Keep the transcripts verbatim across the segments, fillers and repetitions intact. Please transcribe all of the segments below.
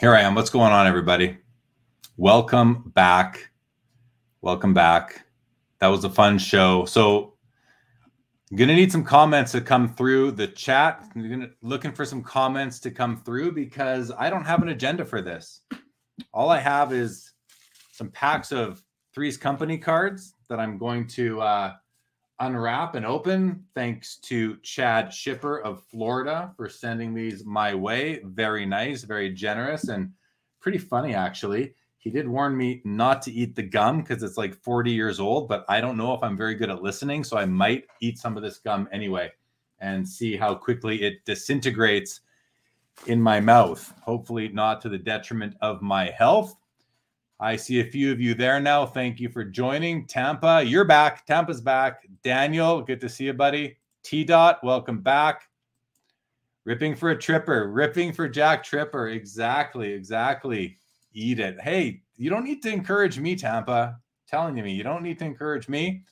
Here I am. What's going on, everybody? Welcome back. Welcome back. That was a fun show. So I'm going to need some comments to come through the chat. I'm gonna, looking for some comments to come through because I don't have an agenda for this. All I have is some packs of Three's Company cards that I'm going to uh, unwrap and open. Thanks to Chad Shipper of Florida for sending these my way. Very nice, very generous, and pretty funny, actually. He did warn me not to eat the gum because it's like forty years old, but I don't know if I'm very good at listening, so I might eat some of this gum anyway and see how quickly it disintegrates in my mouth. Hopefully not to the detriment of my health. I see a few of you there now. Thank you for joining. Tampa, you're back. Tampa's back. Daniel, good to see you, buddy. T-Dot, welcome back. Ripping for a Tripper. Ripping for Jack Tripper. Exactly, exactly. Eat it. Hey, you don't need to encourage me, Tampa. I'm telling you, me, you don't need to encourage me.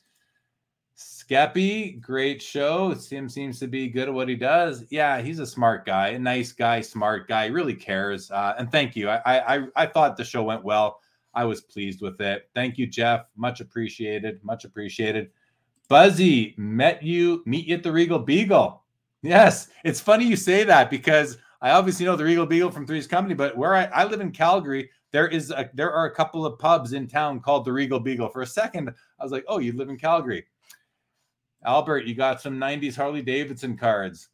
Skeppy, great show. Sim seems to be good at what he does. Yeah, he's a smart guy, a nice guy, smart guy, really cares. Uh, and thank you. I, I, I thought the show went well. I was pleased with it. Thank you, Jeff. Much appreciated. Much appreciated. Buzzy, met you, meet you at the Regal Beagle. Yes, it's funny you say that because I obviously know the Regal Beagle from Three's Company, but where I, I live in Calgary, there is a, there are a couple of pubs in town called the Regal Beagle. For a second, I was like, oh, you live in Calgary. Albert, you got some nineties Harley-Davidson cards.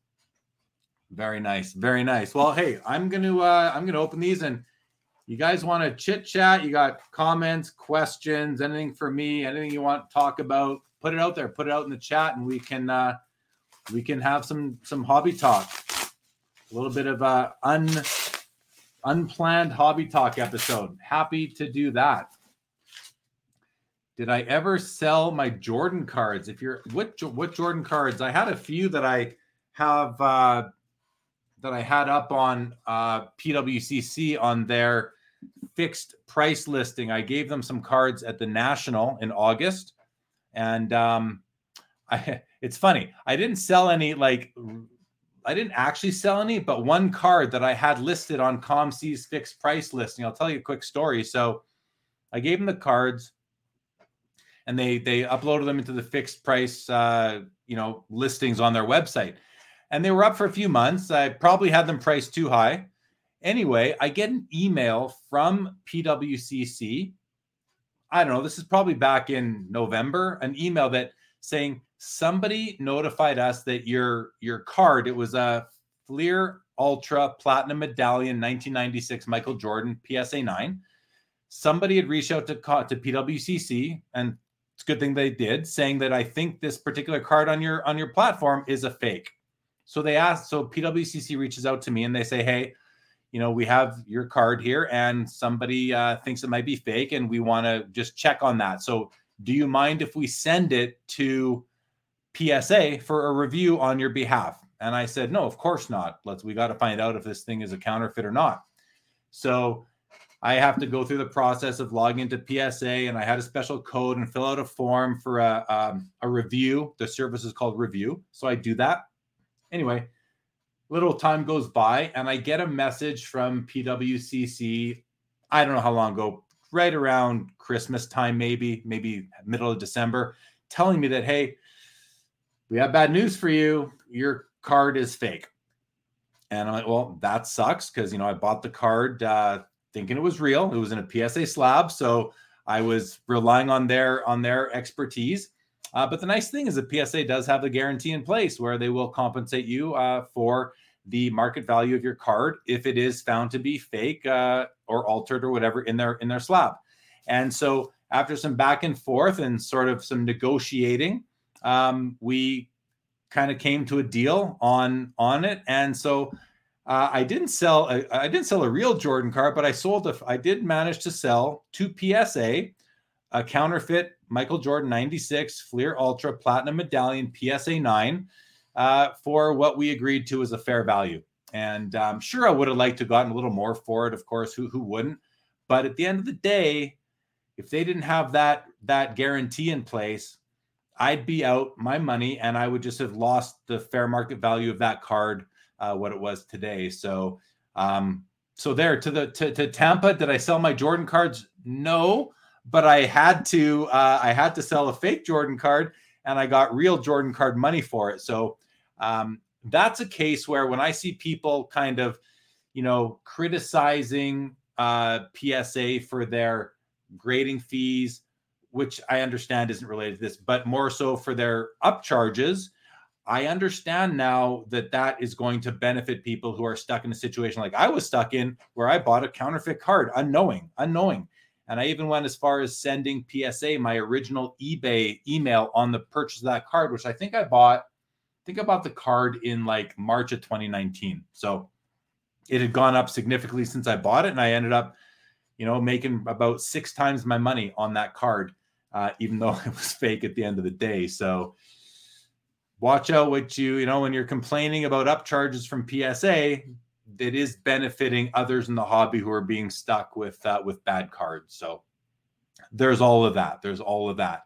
Very nice. Very nice. Well, hey, I'm going to uh, I'm going to open these and you guys want to chit chat? You got comments, questions, anything for me, anything you want to talk about, put it out there, put it out in the chat, and we can uh, we can have some some hobby talk. A little bit of a un, unplanned hobby talk episode. Happy to do that. Did I ever sell my Jordan cards? If you're what what Jordan cards? I had a few that I have uh, that I had up on uh, P W C C on their fixed price listing. I gave them some cards at the National in August, and um, I, it's funny. I didn't sell any. Like I didn't actually sell any, but one card that I had listed on ComC's fixed price listing. I'll tell you a quick story. So I gave them the cards. And they they uploaded them into the fixed price, uh, you know, listings on their website. And they were up for a few months. I probably had them priced too high. Anyway, I get an email from P W C C. I don't know. This is probably back in November. An email that saying somebody notified us that your your card, it was a Fleer Ultra Platinum Medallion nineteen ninety-six Michael Jordan P S A nine. Somebody had reached out to to P W C C and. It's a good thing they did, saying that I think this particular card on your on your platform is a fake. So they asked, so P W C C reaches out to me and they say, hey, you know, we have your card here and somebody uh, thinks it might be fake and we want to just check on that. So do you mind if we send it to P S A for a review on your behalf? And I said, no, of course not. Let's, we got to find out if this thing is a counterfeit or not. So I have to go through the process of logging into P S A and I had a special code and fill out a form for a, um, a review. The service is called Review. So I do that. Anyway, little time goes by and I get a message from P W C C. I don't know how long ago, right around Christmas time, maybe, maybe middle of December, telling me that, hey, we have bad news for you. Your card is fake. And I'm like, well, that sucks because, you know, I bought the card, uh, thinking it was real. It was in a P S A slab. So I was relying on their, on their expertise. Uh, but the nice thing is the P S A does have the guarantee in place where they will compensate you uh, for the market value of your card if it is found to be fake uh, or altered or whatever in their, in their slab. And so after some back and forth and sort of some negotiating, um, we kind of came to a deal on, on it. And so Uh, I didn't sell. A, I didn't sell a real Jordan card, but I sold. A, I did manage to sell to P S A a counterfeit Michael Jordan ninety-six Fleer Ultra Platinum Medallion P S A nine uh, for what we agreed to as a fair value. And I'm um, sure I would have liked to gotten a little more for it. Of course, who who wouldn't? But at the end of the day, if they didn't have that that guarantee in place, I'd be out my money, and I would just have lost the fair market value of that card. Uh, what it was today. So um, So there to the to, to Tampa. Did I sell my Jordan cards? No, but I had to. Uh, I had to sell a fake Jordan card, and I got real Jordan card money for it. So um, that's a case where when I see people kind of, you know, criticizing uh, P S A for their grading fees, which I understand isn't related to this, but more so for their upcharges. I understand now that that is going to benefit people who are stuck in a situation like I was stuck in, where I bought a counterfeit card, unknowing, unknowing. And I even went as far as sending P S A my original eBay email on the purchase of that card, which I think I bought, I think I bought the card in like March of twenty nineteen. So it had gone up significantly since I bought it. And I ended up, you know, making about six times my money on that card, uh, even though it was fake at the end of the day. So watch out what you, you know, when you're complaining about upcharges from P S A, that is benefiting others in the hobby who are being stuck with uh, with bad cards. So there's all of that. There's all of that.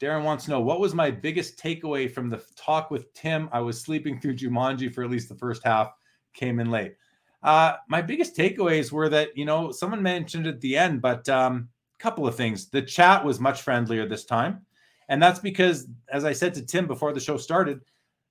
Darren wants to know, what was my biggest takeaway from the talk with Tim? I was sleeping through Jumanji for at least the first half, came in late. Uh, my biggest takeaways were that, you know, someone mentioned at the end, but um, a couple of things. The chat was much friendlier this time. And that's because, as I said to Tim before the show started,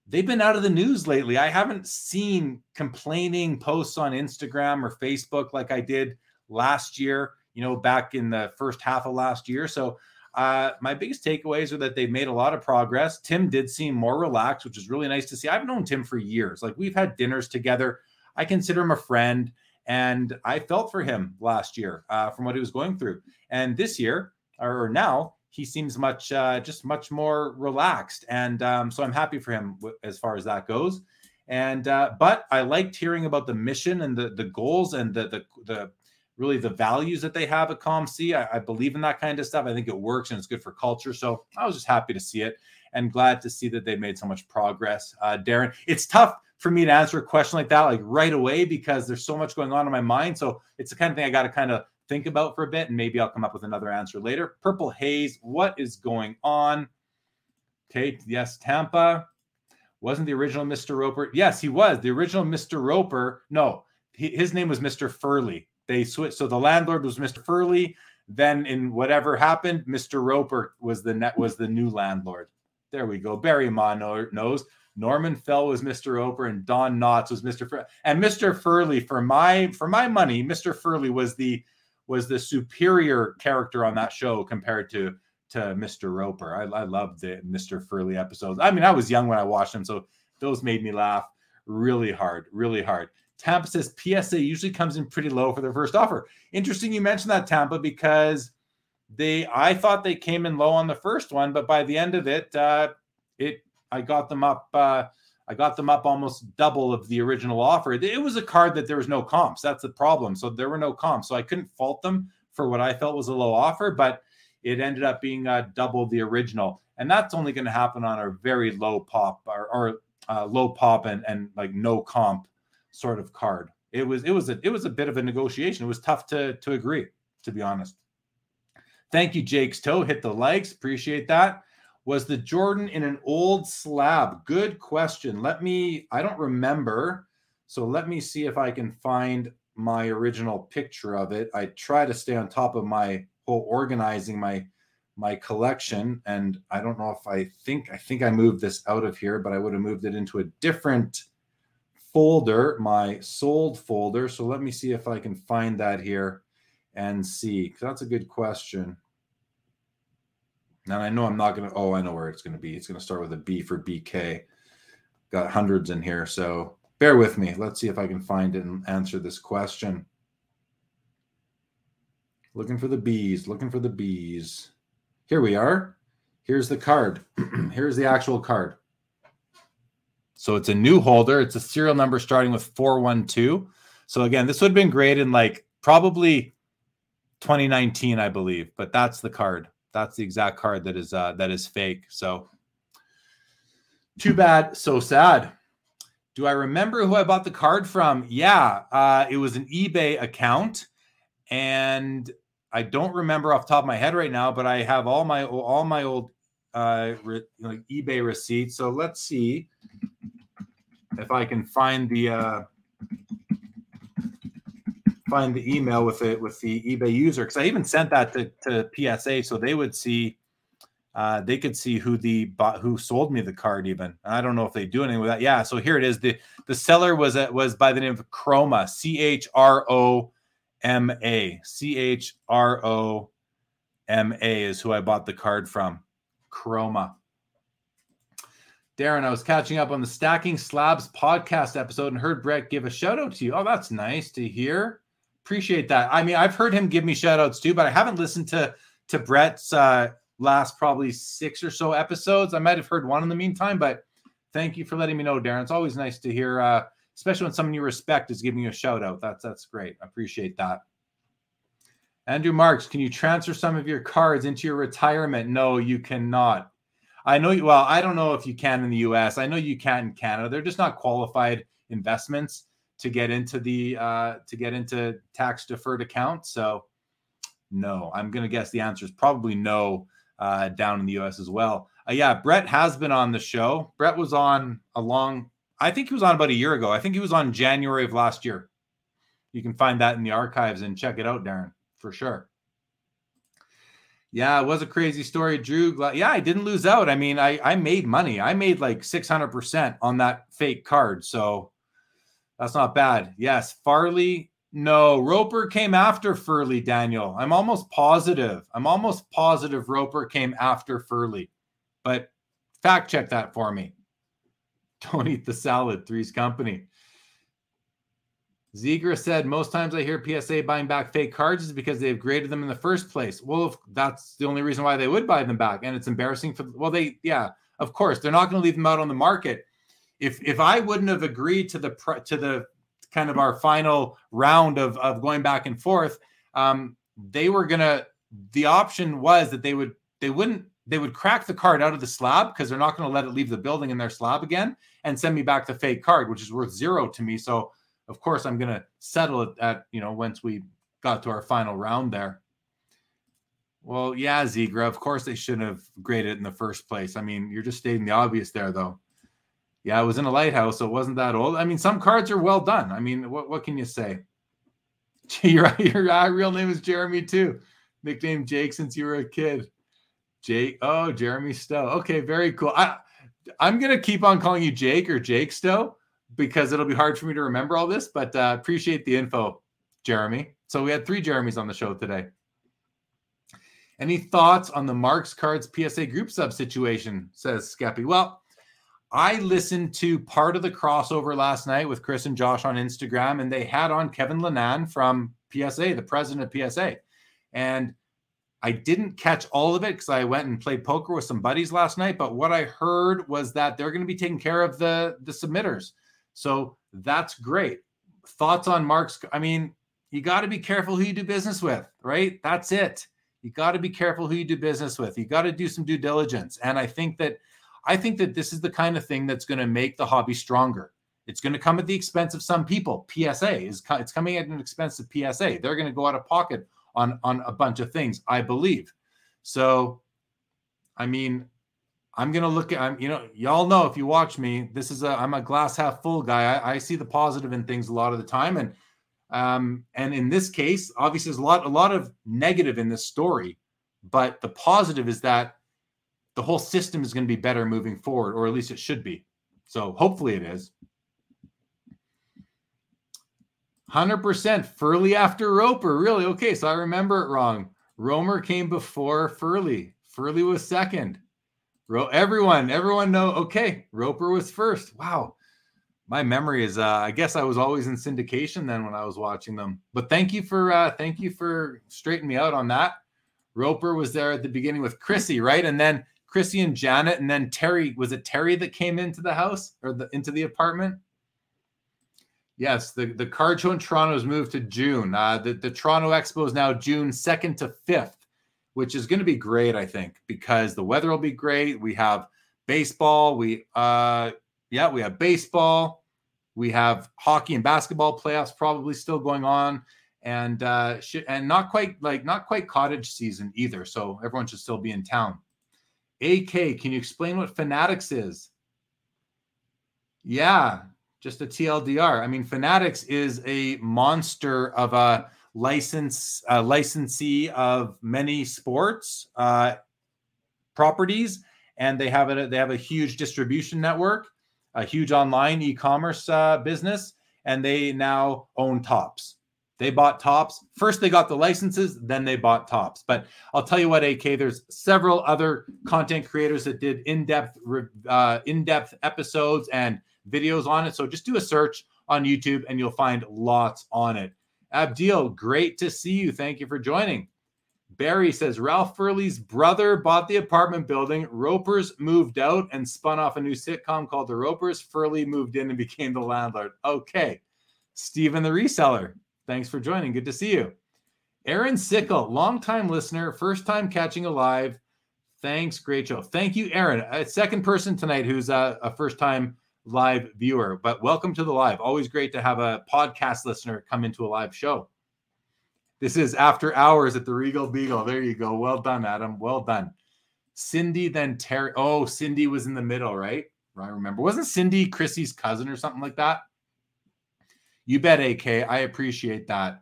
they've been out of the news lately. I haven't seen complaining posts on Instagram or Facebook like I did last year, you know, back in the first half of last year. So uh, my biggest takeaways are that they've made a lot of progress. Tim did seem more relaxed, which is really nice to see. I've known Tim for years. Like, we've had dinners together. I consider him a friend, and I felt for him last year uh, from what he was going through. And this year, or now, he seems much, uh, just much more relaxed. And um, so I'm happy for him w- as far as that goes. And, uh, but I liked hearing about the mission and the the goals and the, the, the really the values that they have at C O M C. I, I believe in that kind of stuff. I think it works and it's good for culture. So I was just happy to see it and glad to see that they made so much progress. Uh, Darren, it's tough for me to answer a question like that, like right away, because there's so much going on in my mind. So it's the kind of thing I got to kind of think about for a bit, and maybe I'll come up with another answer later. Purple Haze, what is going on? Okay, yes, Tampa. Wasn't the original Mister Roper? Yes, he was. The original Mister Roper, no, he, his name was Mister Furley. They switched, so the landlord was Mister Furley. Then in whatever happened, Mister Roper was the net was the new landlord. There we go. Barry Ma knows. Norman Fell was Mister Roper, and Don Knotts was Mister Furley. And Mister Furley, for my for my money, Mister Furley was the was the superior character on that show compared to, to Mister Roper. I, I loved the Mister Furley episodes. I mean, I was young when I watched them, so those made me laugh really hard, really hard. Tampa says P S A usually comes in pretty low for their first offer. Interesting you mentioned that, Tampa, because they I thought they came in low on the first one, but by the end of it, uh, it I got them up. Uh, I got them up almost double of the original offer. It was a card that there was no comps. That's the problem. So there were no comps. So I couldn't fault them for what I felt was a low offer, but it ended up being uh, double the original. And that's only going to happen on a very low pop or, or uh, low pop and, and like no comp sort of card. It was it was a, it was a bit of a negotiation. It was tough to to agree, to be honest. Thank you, Jake's Toe. Hit the likes. Appreciate that. Was the Jordan in an old slab? Good question. Let me, I don't remember. So let me see if I can find my original picture of it. I try to stay on top of my whole organizing my, my collection. And I don't know if I think, I think I moved this out of here, but I would have moved it into a different folder, my sold folder. So let me see if I can find that here and see, because that's a good question. And I know I'm not going to, oh, I know where it's going to be. It's going to start with a B for B K. Got hundreds in here, so bear with me. Let's see if I can find it and answer this question. Looking for the B's, looking for the B's. Here we are. Here's the card. Here's the actual card. So it's a new holder. It's a serial number starting with four one two. So again, this would have been graded in like probably twenty nineteen, I believe, but that's the card. That's the exact card that is uh, that is fake. So too bad, so sad. Do I remember who I bought the card from? Yeah, uh, it was an eBay account, and I don't remember off the top of my head right now. But I have all my all my old uh, re, you know, eBay receipts. So let's see if I can find the uh, find the email with it with the eBay user, because I even sent that to, to P S A so they would see, uh, they could see who the who sold me the card. Even I don't know if they do anything with that. Yeah, so here it is. the The seller was at, was by the name of Chroma, C H R O M A, C H R O M A is who I bought the card from. Chroma. Darren, I was catching up on the Stacking Slabs podcast episode and heard Brett give a shout out to you. Oh, that's nice to hear. Appreciate that. I mean, I've heard him give me shout outs too, but I haven't listened to, to Brett's uh, last probably six or so episodes. I might have heard one in the meantime, but thank you for letting me know, Darren. It's always nice to hear, uh, especially when someone you respect is giving you a shout out. That's, that's great. I appreciate that. Andrew Marks, can you transfer some of your cards into your retirement? No, you cannot. I know you, well, I don't know if you can in the U S. I know you can in Canada. They're just not qualified investments to get into the, uh, to get into tax deferred accounts. So no, I'm going to guess the answer is probably no, uh, down in the U S as well. Uh, yeah. Brett has been on the show. Brett was on a long, I think he was on about a year ago. I think he was on January of last year. You can find that in the archives and check it out, Darren, for sure. Yeah, it was a crazy story, Drew. Yeah, I didn't lose out. I mean, I, I made money. I made like six hundred percent on that fake card. So that's not bad. Yes, Farley. No, Roper came after Furley, Daniel. I'm almost positive. I'm almost positive Roper came after Furley. But fact check that for me. Don't eat the salad, Three's Company. Zegra said, most times I hear P S A buying back fake cards is because they've graded them in the first place. Well, if that's the only reason why they would buy them back. And it's embarrassing for, well, they, yeah, of course, they're not going to leave them out on the market. If if I wouldn't have agreed to the, to the kind of our final round of, of going back and forth, um, they were going to, the option was that they would, they wouldn't, they would crack the card out of the slab because they're not going to let it leave the building in their slab again and send me back the fake card, which is worth zero to me. So, of course, I'm going to settle it at, you know, once we got to our final round there. Well, yeah, Zegra, of course they shouldn't have graded it in the first place. I mean, you're just stating the obvious there, though. Yeah, it was in a lighthouse, so it wasn't that old. I mean, some cards are well done. I mean, what, what can you say? Your, your real name is Jeremy, too. Nicknamed Jake since you were a kid. Jake. Oh, Jeremy Stowe. Okay, very cool. I, I'm going to keep on calling you Jake or Jake Stowe, because it'll be hard for me to remember all this, but uh, appreciate the info, Jeremy. So we had three Jeremys on the show today. Any thoughts on the Marks Cards P S A group sub situation, says Skeppy. Well, I listened to part of the crossover last night with Chris and Josh on Instagram, and they had on Kevin Lenan from P S A, the president of P S A. And I didn't catch all of it because I went and played poker with some buddies last night, but what I heard was that they're going to be taking care of the, the submitters. So that's great. Thoughts on Mark's? I mean, you got to be careful who you do business with, right? That's it. You got to be careful who you do business with. You got to do some due diligence. And I think that, I think that this is the kind of thing that's going to make the hobby stronger. It's going to come at the expense of some people. P S A is, it's coming at an expense of P S A. They're going to go out of pocket on, on a bunch of things, I believe. So, I mean, I'm going to look at, I'm, you know, y'all know if you watch me, this is a, I'm a glass half full guy. I, I see the positive in things a lot of the time. And, um, and in this case, obviously there's a lot, a lot of negative in this story, but the positive is that the whole system is going to be better moving forward, or at least it should be. So hopefully it is. one hundred percent Furley after Roper. Really? Okay. So I remember it wrong. Romer came before Furley. Furley was second. Everyone, everyone know. Okay, Roper was first. Wow, my memory is. Uh, I guess I was always in syndication then when I was watching them. But thank you for uh, thank you for straightening me out on that. Roper was there at the beginning with Chrissy, right? And then Chrissy and Janet, and then Terry. Was it Terry that came into the house or the, into the apartment? Yes, the the card show in Toronto has moved to June. Uh, the the Toronto Expo is now June second to fifth. Which is going to be great, I think, because the weather will be great. We have baseball. We, uh, yeah, we have baseball. We have hockey and basketball playoffs probably still going on, and uh, sh- and not quite like not quite cottage season either. So everyone should still be in town. A K, can you explain what Fanatics is? Yeah, Just a T L D R. I mean, Fanatics is a monster of a license, a licensee of many sports uh, properties, and they have a they have a huge distribution network, a huge online e-commerce uh, business, and they now own Topps. They bought Topps. First, they got the licenses, then they bought Topps. But I'll tell you what, A K, there's several other content creators that did in-depth uh, in-depth episodes and videos on it. So just do a search on YouTube and you'll find lots on it. Abdil, great to see you. Thank you for joining. Barry says, Ralph Furley's brother bought the apartment building. Ropers moved out and spun off a new sitcom called The Ropers. Furley moved in and became the landlord. Okay. Steven the reseller, thanks for joining. Good to see you. Aaron Sickle, longtime listener, first time catching a live. Thanks. Great show. Thank you, Aaron. A second person tonight who's a, a first time live viewer, but welcome to the live. Always great to have a podcast listener come into a live show. This is After Hours at the Regal Beagle. There you go. Well done, Adam. Well done. Cindy, then Terry. Oh, Cindy was in the middle, right? I remember. Wasn't Cindy Chrissy's cousin or something like that? You bet, A K. I appreciate that.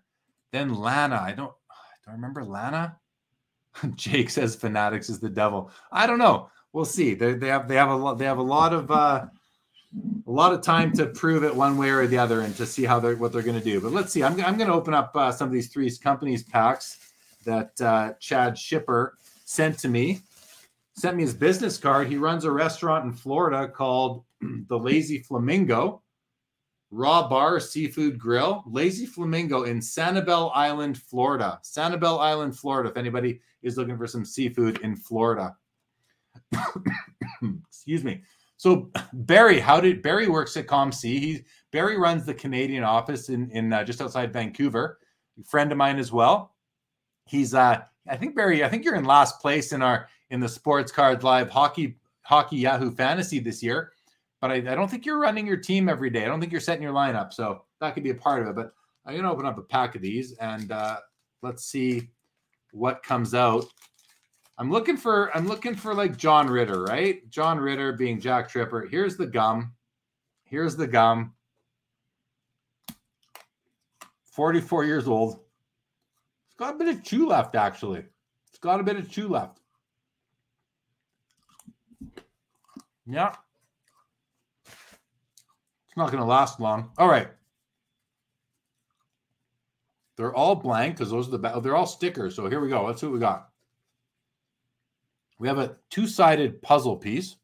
Then Lana. I don't, I don't remember Lana. Jake says Fanatics is the devil. I don't know. We'll see. They, they have they have a lot they have a lot of uh a lot of time to prove it one way or the other and to see how they're what they're going to do. But let's see. I'm, I'm going to open up uh, some of these Three's Companies packs that uh, Chad Shipper sent to me. Sent me his business card. He runs a restaurant in Florida called The Lazy Flamingo. Raw Bar Seafood Grill. Lazy Flamingo in Sanibel Island, Florida. Sanibel Island, Florida, if anybody is looking for some seafood in Florida. Excuse me. So Barry, how did Barry works at ComC? He Barry runs the Canadian office in in uh, just outside Vancouver. A friend of mine as well. He's uh, I think Barry, I think you're in last place in our in the Sports Card Live hockey hockey Yahoo Fantasy this year, but I, I don't think you're running your team every day. I don't think you're setting your lineup, so that could be a part of it. But I'm gonna open up a pack of these and uh, let's see what comes out. I'm looking for, I'm looking for like John Ritter, right? John Ritter being Jack Tripper. Here's the gum. Here's the gum. forty-four years old. It's got a bit of chew left, actually. It's got a bit of chew left. Yeah. It's not going to last long. All right. They're all blank because those are the, they're all stickers. So here we go. Let's see what we got. We have a two-sided puzzle piece.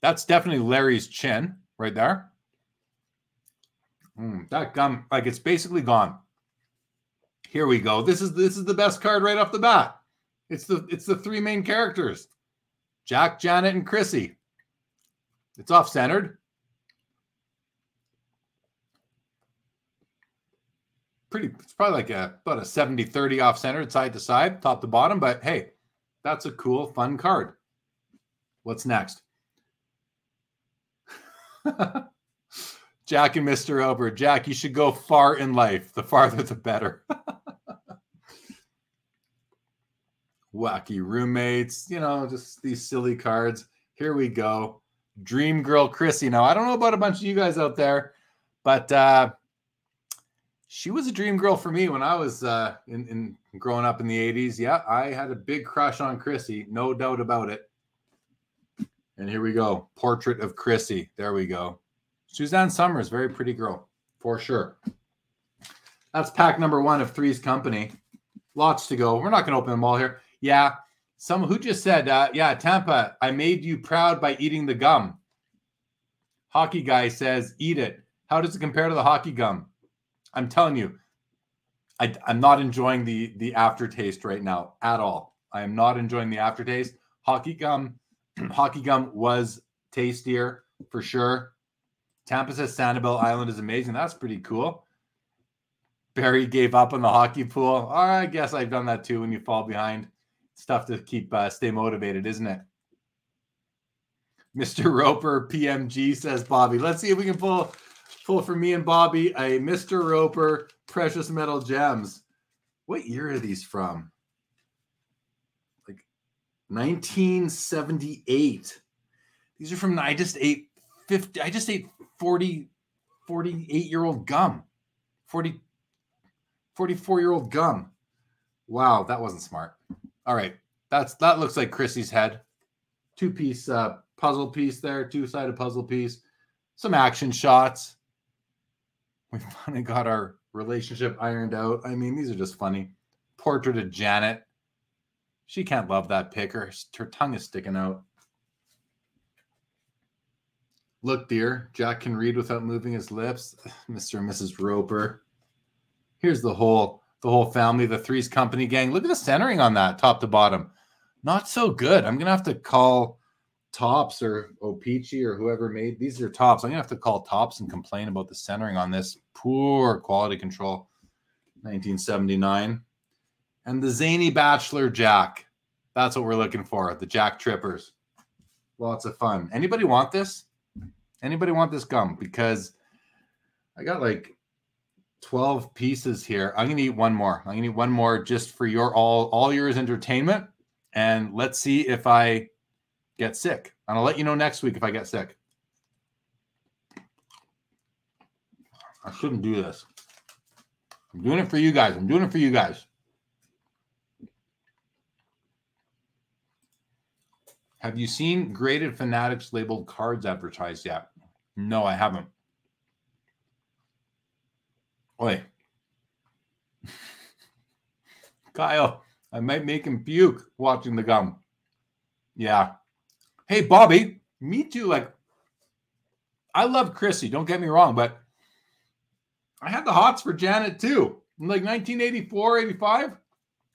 That's definitely Larry's chin right there. Mm, that gum, like it's basically gone. Here we go. This is this is the best card right off the bat. It's the it's the three main characters, Jack, Janet, and Chrissy. It's off-centered. Pretty. It's probably like a about a seventy-thirty off-centered, side to side, top to bottom. But hey. That's a cool, fun card. What's next? Jack and Mister Ober. Jack, you should go far in life. The farther, the better. Wacky roommates. You know, just these silly cards. Here we go. Dream Girl Chrissy. Now, I don't know about a bunch of you guys out there, but uh, she was a dream girl for me when I was uh, in, in growing up in the eighties. Yeah, I had a big crush on Chrissy, no doubt about it. And here we go. Portrait of Chrissy. There we go. Suzanne Summers, very pretty girl, for sure. That's pack number one of Three's Company. Lots to go. We're not going to open them all here. Yeah, someone who just said, uh, yeah, Tampa, I made you proud by eating the gum. Hockey guy says, eat it. How does it compare to the hockey gum? I'm telling you, I, I'm not enjoying the the aftertaste right now at all. I am not enjoying the aftertaste. Hockey gum, hockey gum was tastier for sure. Tampa says Sanibel Island is amazing. That's pretty cool. Barry gave up on the hockey pool. All right, I guess I've done that too. When you fall behind, it's tough to keep uh, stay motivated, isn't it? Mister Roper P M G says Bobby. Let's see if we can pull. Full for me and Bobby, a Mister Roper Precious Metal Gems. What year are these from? Like nineteen seventy-eight. These are from, I just ate fifty, I just ate forty, forty-eight-year-old gum. forty, forty-four-year-old gum. Wow, that wasn't smart. All right. That's that looks like Chrissy's head. Two-piece uh, puzzle piece there, two-sided puzzle piece. Some action shots. We finally got our relationship ironed out. I mean, these are just funny. Portrait of Janet. She can't love that pic. Her, her tongue is sticking out. Look, dear, Jack can read without moving his lips. Mister and Missus Roper. Here's the whole the whole family, the Three's Company gang. Look at the centering on that, top to bottom. Not so good. I'm going to have to call Topps or Opeachy or whoever made. These are Topps. I'm going to have to call Topps and complain about the centering on this. Poor quality control. nineteen seventy-nine. And the zany bachelor Jack. That's what we're looking for. The Jack Trippers. Lots of fun. Anybody want this? Anybody want this gum? Because I got like twelve pieces here. I'm going to eat one more. I'm going to eat one more just for your all, all yours entertainment. And let's see if I get sick. And I'll let you know next week if I get sick. I shouldn't do this. I'm doing it for you guys. I'm doing it for you guys. Have you seen graded Fanatics labeled cards advertised yet? No, I haven't. Oi. Kyle, I might make him puke watching the gum. Yeah. Hey, Bobby, me too. Like, I love Chrissy, don't get me wrong, but I had the hots for Janet too. In like nineteen eighty-four, eighty-five,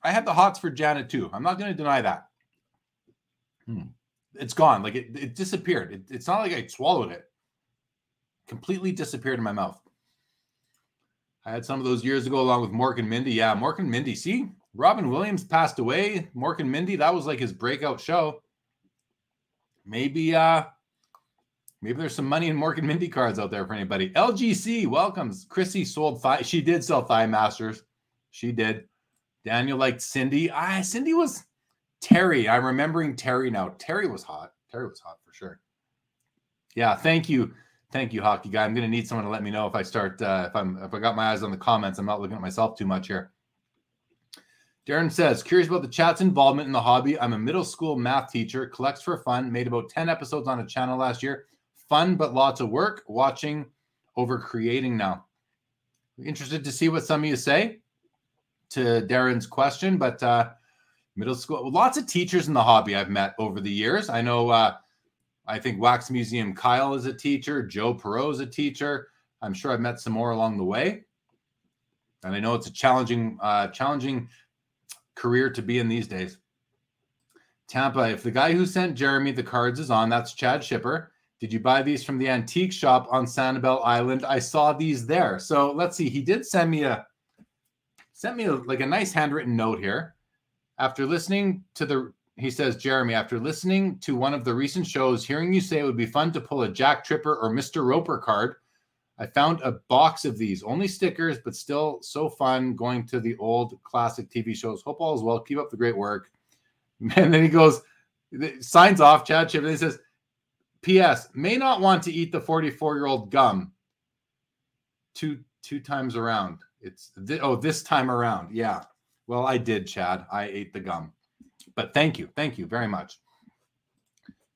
I had the hots for Janet too. I'm not going to deny that. Hmm. It's gone. Like it, it disappeared. It, it's not like I swallowed it. Completely disappeared in my mouth. I had some of those years ago along with Mork and Mindy. Yeah, Mork and Mindy. See, Robin Williams passed away. Mork and Mindy, that was like his breakout show. Maybe uh, maybe there's some money in Mork and Mindy cards out there for anybody. L G C welcomes. Chrissy sold thigh. She did sell Thigh Masters. She did. Daniel liked Cindy. Ah, Cindy was... Terry, I'm remembering Terry now. Terry was hot. Terry was hot for sure. Yeah, thank you, thank you, hockey guy. I'm gonna need someone to let me know if I start uh, if I'm if I got my eyes on the comments. I'm not looking at myself too much here. Darren says, curious about the chat's involvement in the hobby. I'm a middle school math teacher. Collects for fun. Made about ten episodes on a channel last year. Fun, but lots of work. Watching over creating now. Interested to see what some of you say to Darren's question, but. uh Middle school, lots of teachers in the hobby I've met over the years. I know, uh, I think Wax Museum Kyle is a teacher. Joe Perreault is a teacher. I'm sure I've met some more along the way. And I know it's a challenging, uh, challenging career to be in these days. Tampa, if the guy who sent Jeremy the cards is on, that's Chad Shipper. Did you buy these from the antique shop on Sanibel Island? I saw these there. So let's see. He did send me a, sent me a, like a nice handwritten note here. After listening to the, he says, Jeremy, after listening to one of the recent shows, hearing you say it would be fun to pull a Jack Tripper or Mister Roper card, I found a box of these. Only stickers, but still so fun going to the old classic T V shows. Hope all is well. Keep up the great work. And then he goes, signs off, Chad Chip, and he says, P S may not want to eat the forty-four-year-old gum two two times around. It's, th- oh, this time around. Yeah. Well, I did, Chad. I ate the gum. But thank you. Thank you very much.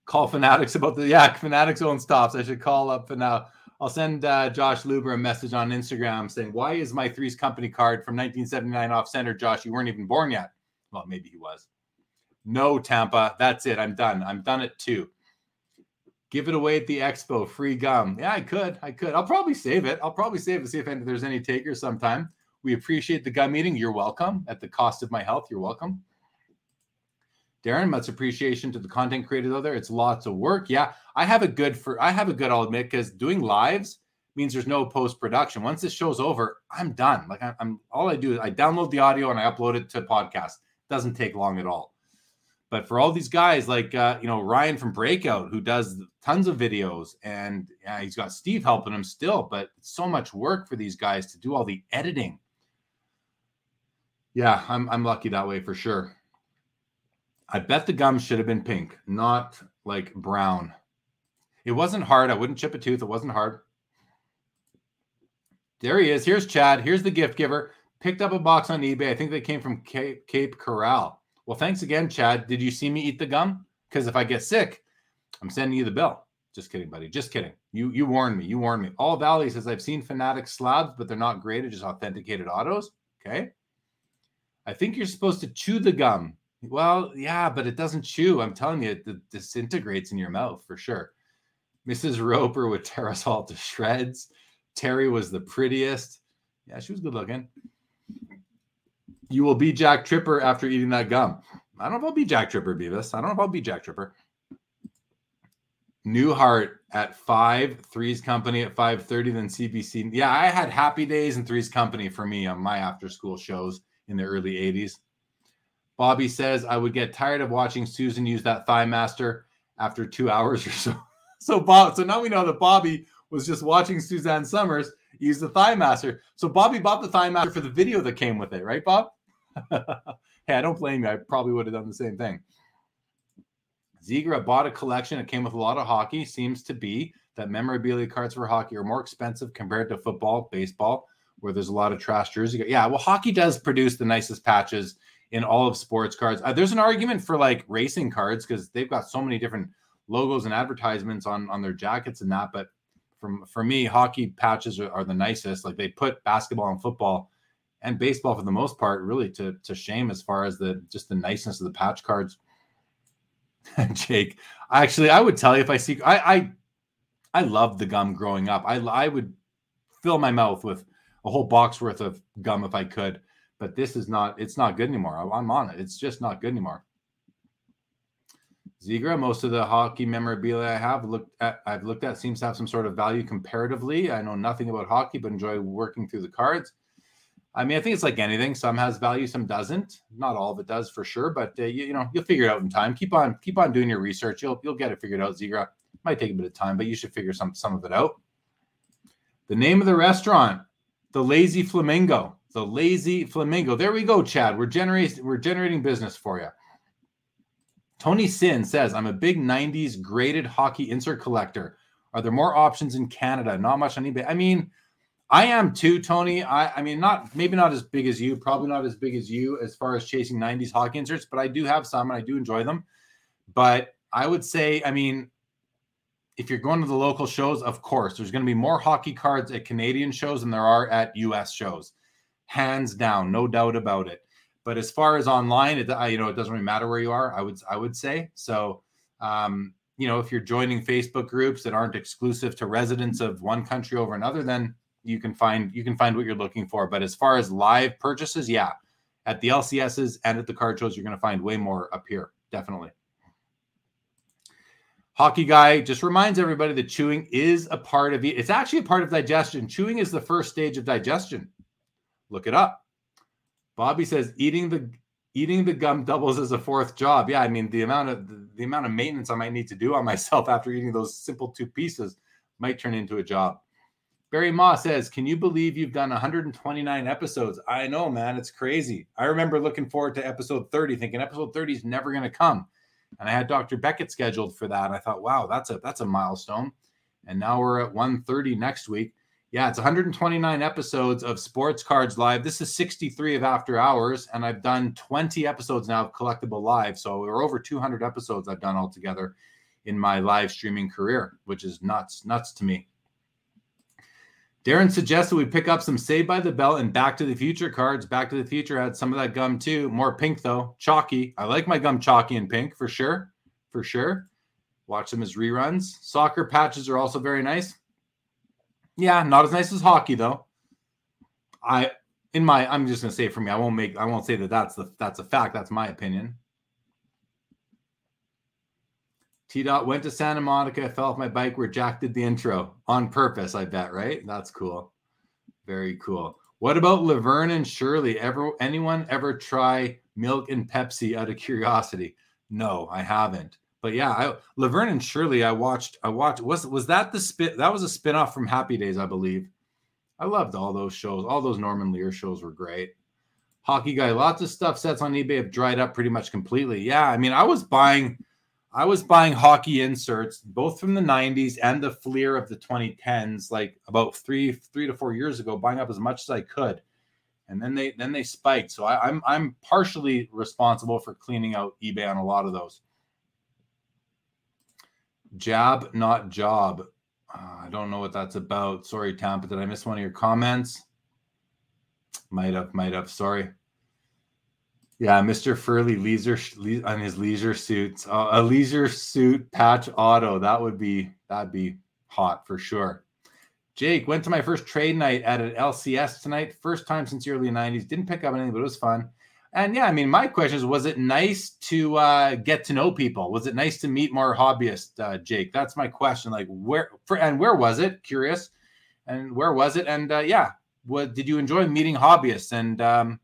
Call Fanatics about the... Yeah, Fanatics owns Topps. I should call up for now. I'll send uh, Josh Luber a message on Instagram saying, why is my Three's Company card from nineteen seventy-nine off center, Josh? You weren't even born yet. Well, maybe he was. No, Tampa. That's it. I'm done. I'm done at two. Give it away at the expo. Free gum. Yeah, I could. I could. I'll probably save it. I'll probably save it to see if there's any takers sometime. We appreciate the gum eating. You're welcome. At the cost of my health, you're welcome. Darren, much appreciation to the content creators out there. It's lots of work. Yeah, I have a good for. I have a good. I'll admit, because doing lives means there's no post production. Once this show's over, I'm done. Like I'm, I'm. All I do is I download the audio and I upload it to podcast. Doesn't take long at all. But for all these guys, like uh, you know Ryan from Breakout, who does tons of videos, and uh, he's got Steve helping him still. But it's so much work for these guys to do all the editing. Yeah, I'm I'm lucky that way for sure. I bet the gum should have been pink, not like brown. It wasn't hard. I wouldn't chip a tooth. It wasn't hard. There he is. Here's Chad. Here's the gift giver. Picked up a box on eBay. I think they came from Cape, Cape Coral. Well, thanks again, Chad. Did you see me eat the gum? Because if I get sick, I'm sending you the bill. Just kidding, buddy. Just kidding. You you warned me. You warned me. All Valley says, I've seen Fanatics slabs, but they're not graded, just authenticated autos. Okay. I think you're supposed to chew the gum. Well, yeah, but it doesn't chew. I'm telling you, it disintegrates in your mouth for sure. Missus Roper would tear us all to shreds. Terry was the prettiest. Yeah, she was good looking. You will be Jack Tripper after eating that gum. I don't know if I'll be Jack Tripper, Beavis. I don't know if I'll be Jack Tripper. Newhart at five, Three's Company at five thirty, then C B C. Yeah, I had happy days in Three's Company for me on my after-school shows in the early eighties. Bobby says, I would get tired of watching Susan use that thigh master after two hours or so. So, Bob, so now we know that Bobby was just watching Suzanne Summers use the thigh master. So Bobby bought the thigh master for the video that came with it, right, Bob? Hey, I don't blame you. I probably would have done the same thing. Zegra bought a collection. It came with a lot of hockey. Seems to be that memorabilia cards for hockey are more expensive compared to football, baseball, where there's a lot of trash jersey. Yeah, well, hockey does produce the nicest patches in all of sports cards. Uh, there's an argument for like racing cards because they've got so many different logos and advertisements on, on their jackets and that. But from, for me, hockey patches are, are the nicest. Like they put basketball and football and baseball for the most part really to, to shame as far as the just the niceness of the patch cards. Jake, actually, I would tell you if I see, I, I, I loved the gum growing up. I, I would fill my mouth with a whole box worth of gum if I could, but this is not, it's not good anymore. I, I'm on it. It's just not good anymore. Zegra, most of the hockey memorabilia I have looked at, I've looked at seems to have some sort of value comparatively. I know nothing about hockey, but enjoy working through the cards. I mean, I think it's like anything. Some has value, some doesn't. Not all of it does for sure, but uh, you, you know, you'll figure it out in time. Keep on, keep on doing your research. You'll, you'll get it figured out. Zegra, might take a bit of time, but you should figure some, some of it out. The name of the restaurant, The Lazy Flamingo. The Lazy Flamingo. There we go, Chad. We're generating, we're generating business for you. Tony Sin says, I'm a big nineties graded hockey insert collector. Are there more options in Canada? Not much on eBay. I mean, I am too, Tony. I, I mean, not maybe not as big as you, probably not as big as you as far as chasing nineties hockey inserts, but I do have some and I do enjoy them. But I would say, I mean, if you're going to the local shows, of course, there's going to be more hockey cards at Canadian shows than there are at U S shows. Hands down, no doubt about it. But as far as online, it, you know, it doesn't really matter where you are, I would I would say. So, um, you know, if you're joining Facebook groups that aren't exclusive to residents of one country over another, then you can find you can find what you're looking for. But as far as live purchases, yeah, at the L C Ss and at the card shows, you're going to find way more up here, definitely. Hockey Guy just reminds everybody that chewing is a part of it. It's actually a part of digestion. Chewing is the first stage of digestion. Look it up. Bobby says eating the eating the gum doubles as a fourth job. Yeah, I mean the amount of the, the amount of maintenance I might need to do on myself after eating those simple two pieces might turn into a job. Barry Ma says, can you believe you've done one hundred twenty-nine episodes? I know, man. It's crazy. I remember looking forward to episode thirty, thinking episode thirty is never going to come. And I had Doctor Beckett scheduled for that. I thought, wow, that's a that's a milestone. And now we're at one thirty next week. Yeah, it's one hundred twenty-nine episodes of Sports Cards Live. This is sixty-three of After Hours, and I've done twenty episodes now of Collectible Live. So we're over two hundred episodes I've done altogether in my live streaming career, which is nuts, nuts to me. Darren suggested we pick up some Saved by the Bell and Back to the Future cards. Back to the Future had some of that gum too. More pink though. Chalky. I like my gum chalky and pink for sure. For sure. Watch them as reruns. Soccer patches are also very nice. Yeah, not as nice as hockey though. I in my I'm just gonna say for me, I won't make I won't say that that's the that's a fact. That's my opinion. T-Dot went to Santa Monica. I fell off my bike where Jack did the intro on purpose, I bet, right? That's cool. Very cool. What about Laverne and Shirley? Ever anyone ever try milk and Pepsi out of curiosity? No, I haven't. But yeah, I, Laverne and Shirley, I watched, I watched, was, was that the spin? That was a spinoff from Happy Days, I believe. I loved all those shows. All those Norman Lear shows were great. Hockey Guy, lots of stuff sets on eBay have dried up pretty much completely. Yeah, I mean, I was buying... I was buying hockey inserts, both from the nineties and the Fleer of the twenty tens, like about three, three to four years ago, buying up as much as I could. And then they, then they spiked. So I, I'm, I'm partially responsible for cleaning out eBay on a lot of those. Jab, not job. Uh, I don't know what that's about. Sorry, Tampa. Did I miss one of your comments? Might have, might have. Sorry. Yeah, Mister Furley leisure le- on his leisure suits, uh, a leisure suit patch auto. That would be that'd be hot for sure. Jake went to my first trade night at an L C S tonight. First time since the early nineties. Didn't pick up anything, but it was fun. And yeah, I mean, my question is, was it nice to uh, get to know people? Was it nice to meet more hobbyists, uh, Jake? That's my question. Like, where for, and where was it? Curious. And where was it? And uh, yeah, what did you enjoy meeting hobbyists? And um,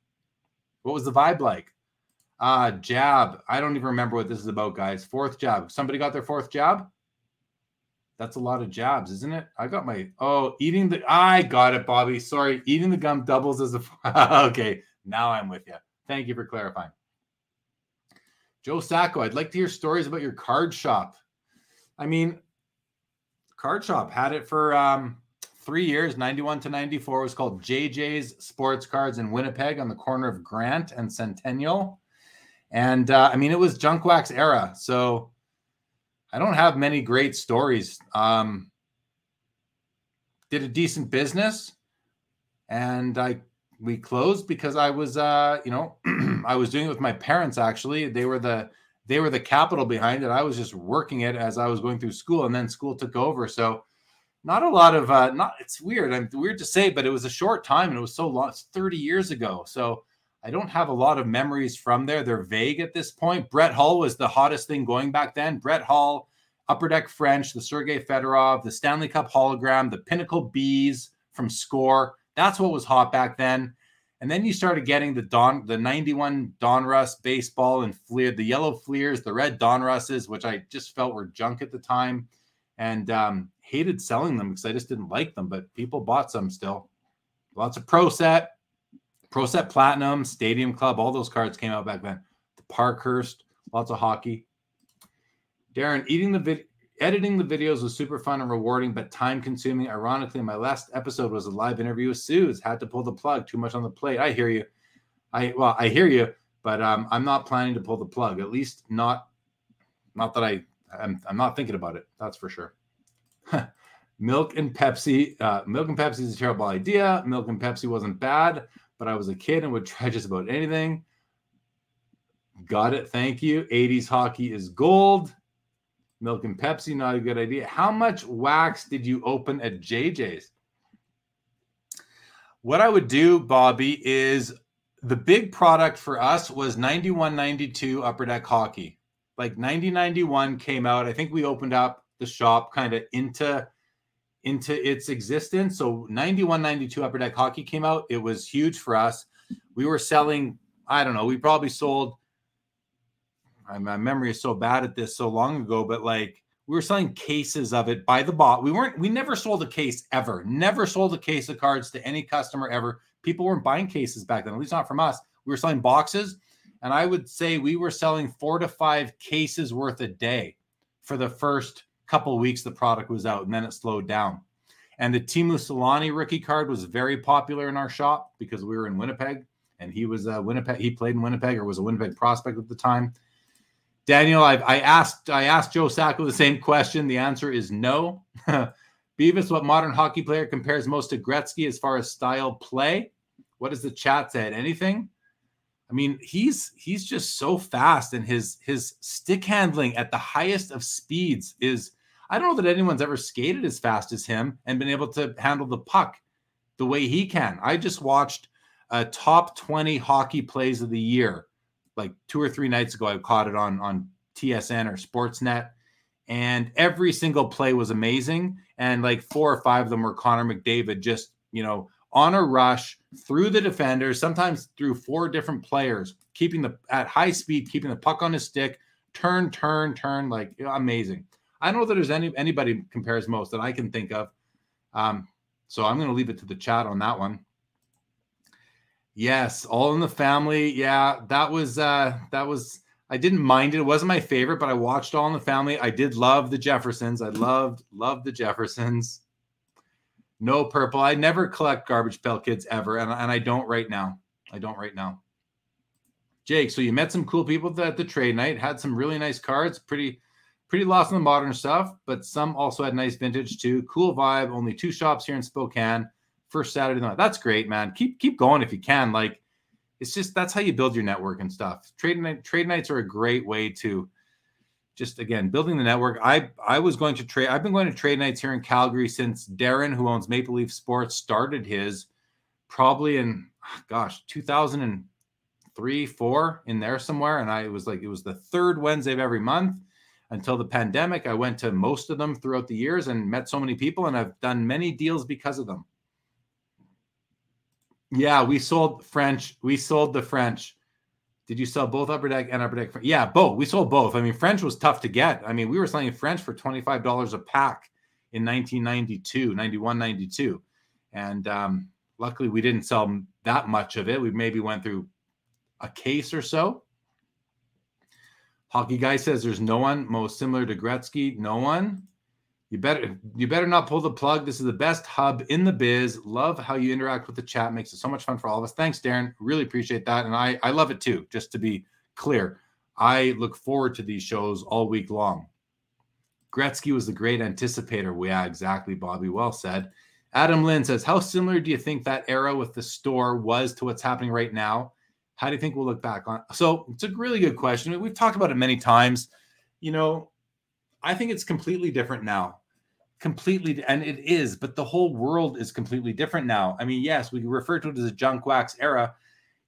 what was the vibe like? Uh, jab. I don't even remember what this is about, guys. Fourth jab. Somebody got their fourth jab? That's a lot of jabs, isn't it? I got my... Oh, eating the... I got it, Bobby. Sorry. Eating the gum doubles as a... Okay. Now I'm with you. Thank you for clarifying. Joe Sacco, I'd like to hear stories about your card shop. I mean, card shop had it for um, three years, ninety-one to ninety-four. It was called J J's Sports Cards in Winnipeg on the corner of Grant and Centennial. And uh, I mean, it was junk wax era. So I don't have many great stories. Um, did a decent business. And I we closed because I was, uh, you know, I was doing it with my parents. Actually, they were the, they were the capital behind it. I was just working it as I was going through school, and then school took over. So not a lot of, uh, not, it's weird. I'm weird to say, but it was a short time and it was so long. It's thirty years ago. So I don't have a lot of memories from there. They're vague at this point. Bret Hall was the hottest thing going back then. Bret Hall, Upper Deck French, the Sergei Fedorov, the Stanley Cup hologram, the Pinnacle Bees from Score. That's what was hot back then. And then you started getting the Don, the ninety-one Donruss baseball and Fleer, the yellow Fleers, the red Donrusses, which I just felt were junk at the time, and um, hated selling them because I just didn't like them, but people bought some still. Lots of Pro Set, Pro Set Platinum, Stadium Club, all those cards came out back then. The Parkhurst, lots of hockey. Darren, eating the video. Editing the videos was super fun and rewarding, but time-consuming. Ironically, my last episode was a live interview with Suze. Had to pull the plug. Too much on the plate. I hear you. I well, I hear you, but um, I'm not planning to pull the plug. At least not, not that I, I'm, I'm not thinking about it. That's for sure. Milk and Pepsi. Uh, milk and Pepsi is a terrible idea. Milk and Pepsi wasn't bad, but I was a kid and would try just about anything. Got it. Thank you. eighties hockey is gold. Milk and Pepsi, not a good idea. How much wax did you open at J J's? What I would do, Bobby, is the big product for us was ninety-one ninety-two Upper Deck hockey. Like ninety ninety-one came out. I think we opened up the shop kind of into, into its existence. So ninety-one ninety-two Upper Deck hockey came out. It was huge for us. We were selling, I don't know, we probably sold... My memory is so bad at this so long ago, but like we were selling cases of it by the bot. We weren't, we never sold a case ever, never sold a case of cards to any customer ever. People weren't buying cases back then, at least not from us. We were selling boxes. And I would say we were selling four to five cases worth a day for the first couple of weeks the product was out, and then it slowed down. And the Timu Solani rookie card was very popular in our shop because we were in Winnipeg and he was a Winnipeg, he played in Winnipeg or was a Winnipeg prospect at the time. Daniel, I, I asked I asked Joe Sacco the same question. The answer is no. Beavis, what modern hockey player compares most to Gretzky as far as style play? What does the chat say? Anything? I mean, he's he's just so fast, and his his stick handling at the highest of speeds is, I don't know that anyone's ever skated as fast as him and been able to handle the puck the way he can. I just watched a top twenty hockey plays of the year. Like two or three nights ago, I caught it on, on T S N or Sportsnet, and every single play was amazing. And like four or five of them were Connor McDavid, just, you know, on a rush through the defenders, sometimes through four different players, keeping the at high speed, keeping the puck on his stick, turn, turn, turn, like amazing. I don't know that there's any, anybody compares most that I can think of. Um, so I'm going to leave it to the chat on that one. Yes, all in the family. Yeah, that was uh, that was I didn't mind it. It wasn't my favorite, but I watched All in the Family. I did love the Jeffersons. I loved, loved the Jeffersons. No purple. I never collect Garbage Pail Kids ever, and, and I don't right now. I don't right now. Jake, so you met some cool people at the trade night, had some really nice cards, pretty pretty lost in the modern stuff, but some also had nice vintage too. Cool vibe, only two shops here in Spokane. First Saturday night. That's great, man. Keep keep going if you can. Like, it's just, that's how you build your network and stuff. Trade night, trade nights are a great way to just, again, building the network. I I was going to trade. I've been going to trade nights here in Calgary since Darren, who owns Maple Leaf Sports, started his probably in, gosh, two thousand three, four in there somewhere. And I it was like, it was the third Wednesday of every month until the pandemic. I went to most of them throughout the years and met so many people, and I've done many deals because of them. Yeah, we sold French. We sold the French. Did you sell both Upper Deck and Upper Deck? Yeah, both. We sold both. I mean, French was tough to get. I mean, we were selling French for twenty-five dollars a pack in nineteen ninety-two, ninety-one, ninety-two. And um, luckily, we didn't sell that much of it. We maybe went through a case or so. Hockey Guy says there's no one most similar to Gretzky. No one. You better you better not pull the plug. This is the best hub in the biz. Love how you interact with the chat. Makes it so much fun for all of us. Thanks, Darren. Really appreciate that. And I, I love it too, just to be clear. I look forward to these shows all week long. Gretzky was the great anticipator. Well, yeah, exactly, Bobby. Well said. Adam Lynn says, how similar do you think that era with the store was to what's happening right now? How do you think we'll look back on? So it's a really good question. We've talked about it many times. You know, I think it's completely different now, completely. And it is, but the whole world is completely different now. I mean, yes, we refer to it as a junk wax era.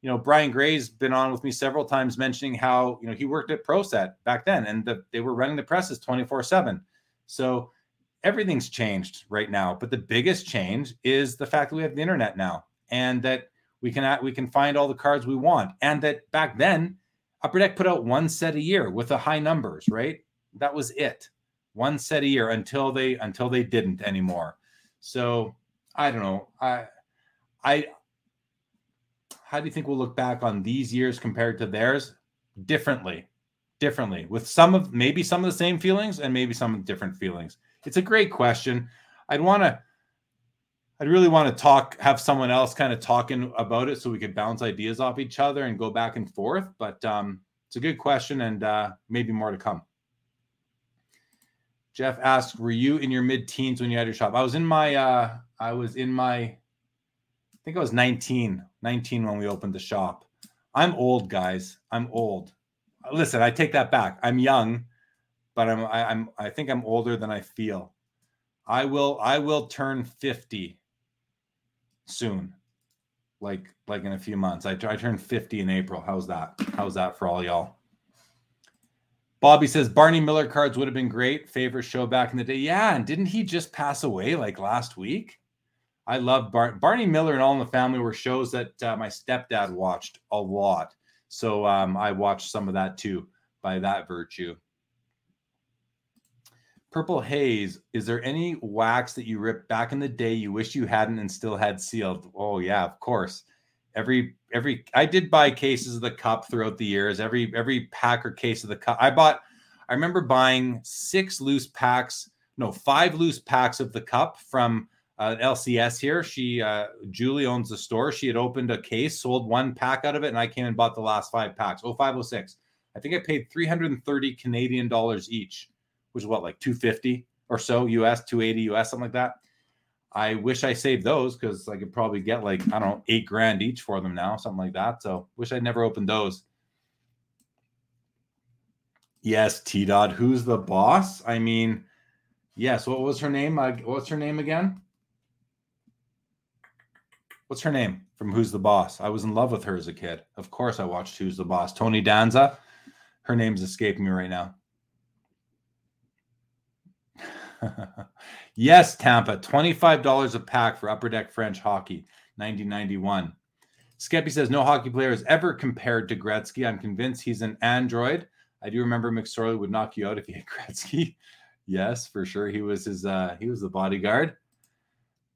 You know, Brian Gray's been on with me several times mentioning how, you know, he worked at Pro Set back then, and the, they were running the presses twenty-four seven. So everything's changed right now, but the biggest change is the fact that we have the internet now, and that we can, we can find all the cards we want. And that back then Upper Deck put out one set a year with the high numbers, right? That was it. One set a year until they until they didn't anymore. So I don't know. I I how do you think we'll look back on these years compared to theirs? Differently. Differently. With some of maybe some of the same feelings and maybe some different feelings. It's a great question. I'd want to I'd really want to talk, have someone else kind of talking about it so we could bounce ideas off each other and go back and forth. But um, it's a good question, and uh, maybe more to come. Jeff asks, were you in your mid-teens when you had your shop? I was in my, uh, I was in my, I think I was nineteen, nineteen when we opened the shop. I'm old, guys. I'm old. Listen, I take that back. I'm young, but I'm, I, I'm, I think I'm older than I feel. I will, I will turn fifty soon, like, like in a few months. I, I turned fifty in April. How's that? How's that for all y'all? Bobby says, Barney Miller cards would have been great. Favorite show back in the day. Yeah, and didn't he just pass away like last week? I love Bar- Barney Miller and All in the Family were shows that uh, my stepdad watched a lot. So um, I watched some of that too, by that virtue. Purple Haze, is there any wax that you ripped back in the day you wish you hadn't and still had sealed? Oh, yeah, of course. Every every I did buy cases of the Cup throughout the years. Every every pack or case of the Cup I bought. I remember buying six loose packs, no, five loose packs of the Cup from uh, L C S here. She uh, Julie owns the store. She had opened a case, sold one pack out of it, and I came and bought the last five packs. Oh five oh six. I think I paid three hundred and thirty Canadian dollars each, which is what, like two fifty or so U S, two eighty U S, something like that. I wish I saved those because I could probably get like, I don't know, eight grand each for them now, something like that. So wish I'd never opened those. Yes, T-Dod, who's the boss? I mean, yes, what was her name? Uh, what's her name again? What's her name from Who's the Boss? I was in love with her as a kid. Of course I watched Who's the Boss. Tony Danza. Her name's escaping me right now. Yes, Tampa, twenty-five dollars a pack for Upper Deck French hockey, nineteen ninety-one. Skeppy says, no hockey player is ever compared to Gretzky. I'm convinced he's an android. I do remember McSorley would knock you out if you hit Gretzky. Yes, for sure. He was his. Uh, he was the bodyguard.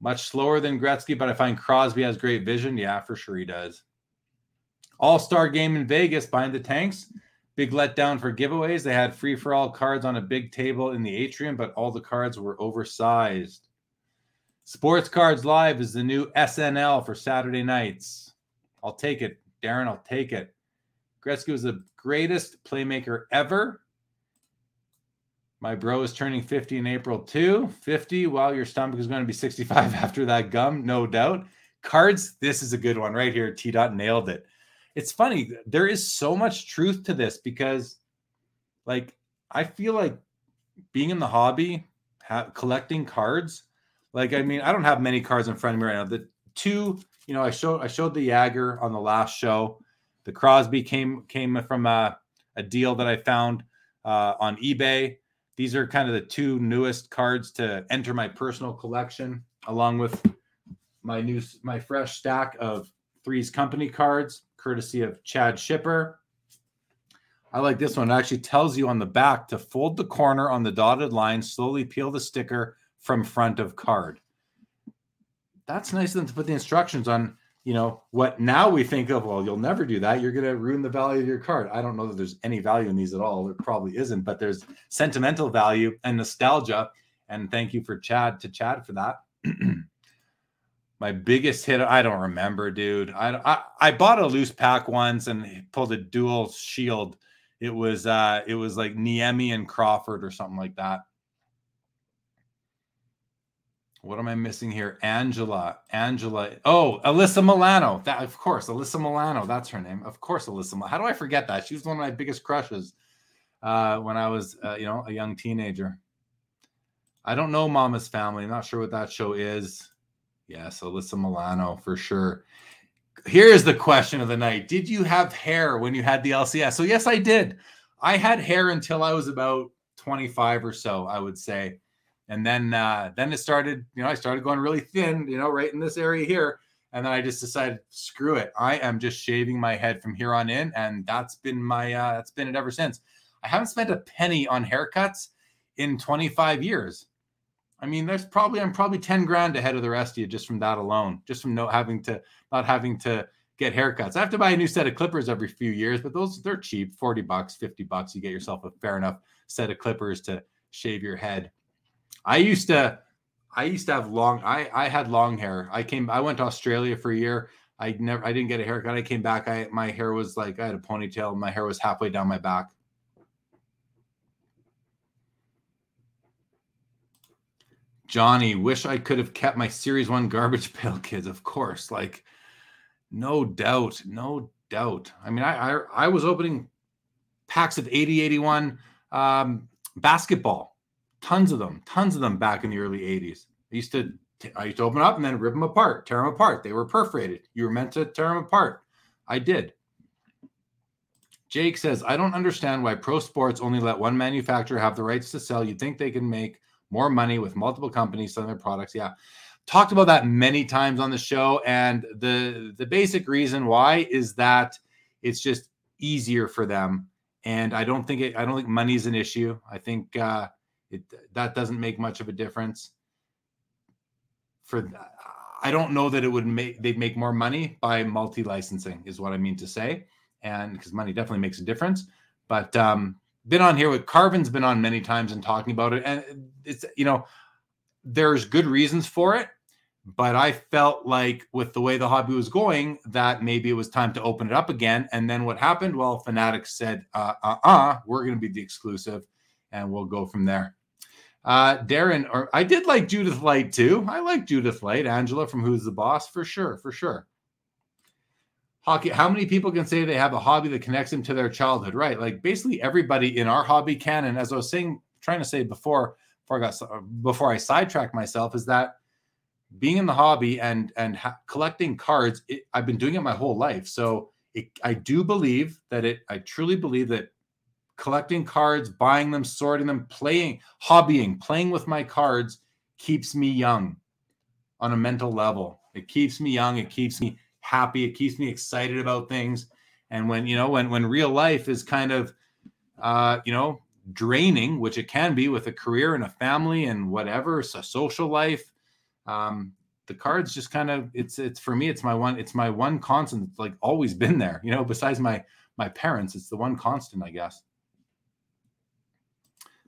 Much slower than Gretzky, but I find Crosby has great vision. Yeah, for sure he does. All-Star game in Vegas behind the tanks. Big letdown for giveaways. They had free-for-all cards on a big table in the atrium, but all the cards were oversized. Sports Cards Live is the new S N L for Saturday nights. I'll take it, Darren. I'll take it. Gretzky was the greatest playmaker ever. My bro is turning fifty in April, too. fifty, well, your stomach is going to be sixty-five after that gum, no doubt. Cards, this is a good one right here. T-Dot nailed it. It's funny. There is so much truth to this because, like, I feel like being in the hobby, ha- collecting cards, like, I mean, I don't have many cards in front of me right now. The two, you know, I showed I showed the Jagger on the last show. The Crosby came came from a, a deal that I found uh, on eBay. These are kind of the two newest cards to enter my personal collection, along with my new my fresh stack of Three's Company cards, courtesy of Chad Shipper. I like this one. It actually tells you on the back to fold the corner on the dotted line, slowly peel the sticker from front of card. That's nice of them to put the instructions on, you know, what now we think of, well, you'll never do that. You're going to ruin the value of your card. I don't know that there's any value in these at all. There probably isn't, but there's sentimental value and nostalgia. And thank you for Chad to Chad for that. My biggest hit, I don't remember, dude. I, I I bought a loose pack once and pulled a dual shield. It was uh, it was like Niemi and Crawford or something like that. What am I missing here? Angela, Angela. Oh, Alyssa Milano. That of course, Alyssa Milano. That's her name. Of course, Alyssa. How do I forget that? She was one of my biggest crushes uh, when I was, uh, you know, a young teenager. I don't know Mama's Family. I'm not sure what that show is. Yes, Alyssa Milano for sure. Here's the question of the night. Did you have hair when you had the L C S? So yes, I did. I had hair until I was about twenty-five or so, I would say. And then uh, then it started, you know, I started going really thin, you know, right in this area here. And then I just decided, screw it. I am just shaving my head from here on in. And that's been my, uh, that's been it ever since. I haven't spent a penny on haircuts in twenty-five years. I mean, there's probably, I'm probably ten grand ahead of the rest of you just from that alone, just from not having to, not having to get haircuts. I have to buy a new set of clippers every few years, but those, they're cheap, forty bucks, fifty bucks. You get yourself a fair enough set of clippers to shave your head. I used to, I used to have long, I, I had long hair. I came, I went to Australia for a year. I never, I didn't get a haircut. I came back. I, my hair was like, I had a ponytail. My hair was halfway down my back. Johnny, wish I could have kept my Series one Garbage Pail Kids, of course. Like, no doubt, no doubt. I mean, I I, I was opening packs of eighty, eighty-one um, basketball, tons of them, tons of them back in the early eighties. I used to I used to open up and then rip them apart, tear them apart. They were perforated. You were meant to tear them apart. I did. Jake says, I don't understand why pro sports only let one manufacturer have the rights to sell. You'd think they can make more money with multiple companies selling their products. Yeah. Talked about that many times on the show. And the, the basic reason why is that it's just easier for them. And I don't think it, I don't think money is an issue. I think uh, it, that doesn't make much of a difference for, I don't know that it would make, they'd make more money by multi-licensing is what I mean to say. And because money definitely makes a difference, but um been on here with Carvin's been on many times and talking about it. And it's, you know, there's good reasons for it, but I felt like with the way the hobby was going, that maybe it was time to open it up again. And then what happened? Well, Fanatics said, uh, uh, uh, we're going to be the exclusive and we'll go from there. Uh, Darren, or I did like Judith Light too. I like Judith Light, Angela from Who's the Boss for sure. For sure. Hockey, how many people can say they have a hobby that connects them to their childhood, right? Like basically everybody in our hobby can. And as I was saying, trying to say before, before I got, before I sidetracked myself, is that being in the hobby and and ha- collecting cards, it, I've been doing it my whole life. So it, I do believe that it, I truly believe that collecting cards, buying them, sorting them, playing, hobbying, playing with my cards keeps me young on a mental level. It keeps me young. It keeps me happy. It keeps me excited about things. And when, you know, when, when real life is kind of, uh, you know, draining, which it can be with a career and a family and whatever, so social life, um, the cards just kind of, it's, it's for me, it's my one, it's my one constant. It's like always been there, you know, besides my, my parents. It's the one constant, I guess.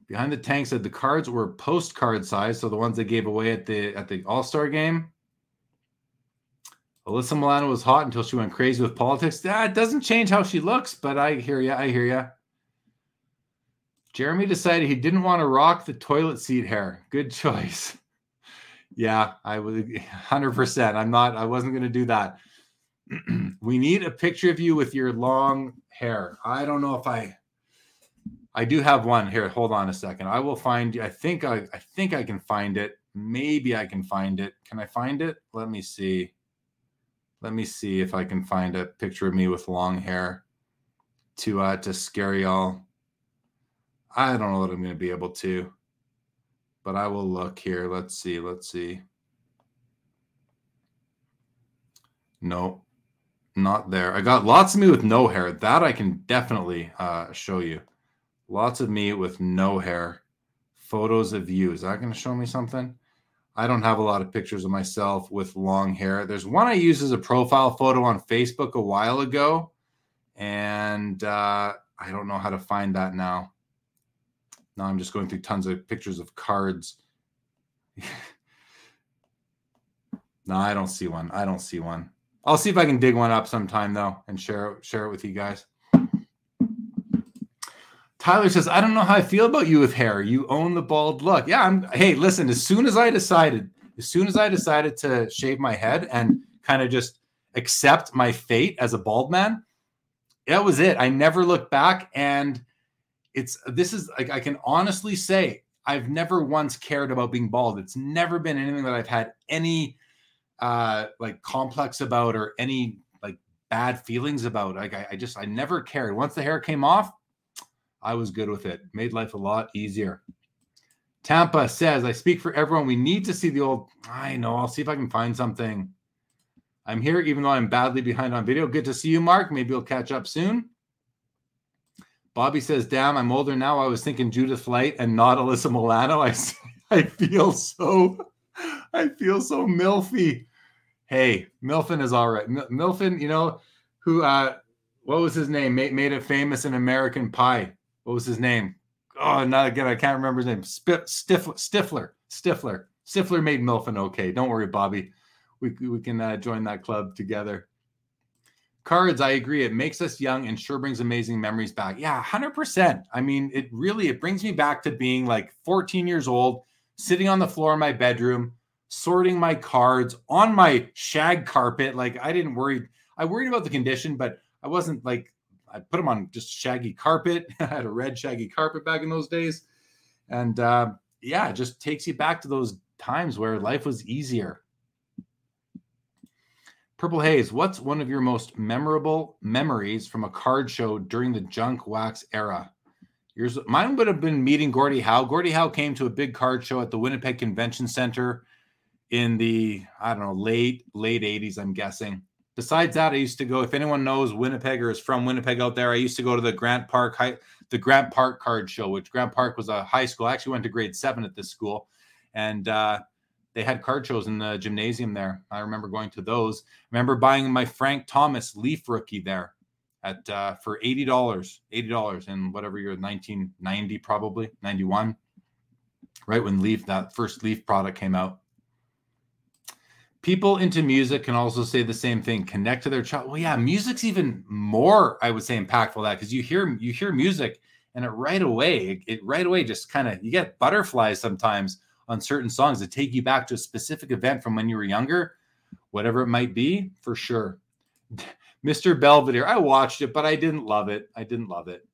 Behind the Tank said the cards were postcard size, so the ones they gave away at the at the All-Star game. Alyssa Milano was hot until she went crazy with politics. That doesn't change how she looks, but I hear ya, I hear ya. Jeremy decided he didn't want to rock the toilet seat hair. Good choice. Yeah, I was one hundred percent. I'm not, I wasn't going to do that. We need a picture of you with your long hair. I don't know if I, I do have one here. Hold on a second. I will find you. I think I, I think I can find it. Maybe I can find it. Can I find it? Let me see. Let me see if I can find a picture of me with long hair to, uh, to scare y'all. I don't know that I'm going to be able to, but I will look here. Let's see. Let's see. No, not there. I got lots of me with no hair. That I can definitely uh, show you. Lots of me with no hair. Photos of you. Is that going to show me something? I don't have a lot of pictures of myself with long hair. There's one I used as a profile photo on Facebook a while ago, and uh, I don't know how to find that now. Now I'm just going through tons of pictures of cards. No, I don't see one. I don't see one. I'll see if I can dig one up sometime, though, and share, share it with you guys. Tyler says, I don't know how I feel about you with hair. You own the bald look. Yeah, I'm. Hey, listen, as soon as I decided, as soon as I decided to shave my head and kind of just accept my fate as a bald man, that was it. I never looked back. And it's, this is, like, I can honestly say, I've never once cared about being bald. It's never been anything that I've had any, uh, like, complex about or any, like, bad feelings about. Like, I, I just, I never cared. Once the hair came off, I was good with it. Made life a lot easier. Tampa says, I speak for everyone. We need to see the old... I know. I'll see if I can find something. I'm here even though I'm badly behind on video. Good to see you, Mark. Maybe we'll catch up soon. Bobby says, damn, I'm older now. I was thinking Judith Light and not Alyssa Milano. I, I feel so... I feel so milfy. Hey, Milfin is all right. Mil- Milfin, you know, who... uh what was his name? Made, made it famous in American Pie. What was his name? Oh, not again. I can't remember his name. Stif- Stifler, Stifler, Stifler, Stifler made Milfin okay. Don't worry, Bobby. We we can uh, join that club together. Cards, I agree. It makes us young and sure brings amazing memories back. Yeah, one hundred percent. I mean, it really, it brings me back to being like fourteen years old, sitting on the floor in my bedroom, sorting my cards on my shag carpet. Like I didn't worry. I worried about the condition, but I wasn't like, I put them on just shaggy carpet. I had a red shaggy carpet back in those days. And uh, yeah, it just takes you back to those times where life was easier. Purple Haze, what's one of your most memorable memories from a card show during the junk wax era? Yours, mine would have been meeting Gordie Howe. Gordie Howe came to a big card show at the Winnipeg Convention Center in the, I don't know, late, late eighties, I'm guessing. Besides that, I used to go, if anyone knows Winnipeg or is from Winnipeg out there, I used to go to the Grant Park high, the Grant Park card show, which Grant Park was a high school. I actually went to grade seven at this school, and uh, they had card shows in the gymnasium there. I remember going to those. I remember buying my Frank Thomas Leaf rookie there at uh, for eighty dollars, eighty dollars in whatever year, nineteen ninety probably, ninety-one, right when Leaf, that first Leaf product came out. People into music can also say the same thing, connect to their child. Well, yeah, music's even more, I would say, impactful that because you hear you hear music and it right away, it, it right away just kind of, you get butterflies sometimes on certain songs that take you back to a specific event from when you were younger, whatever it might be, for sure. Mister Belvedere, I watched it, but I didn't love it. I didn't love it.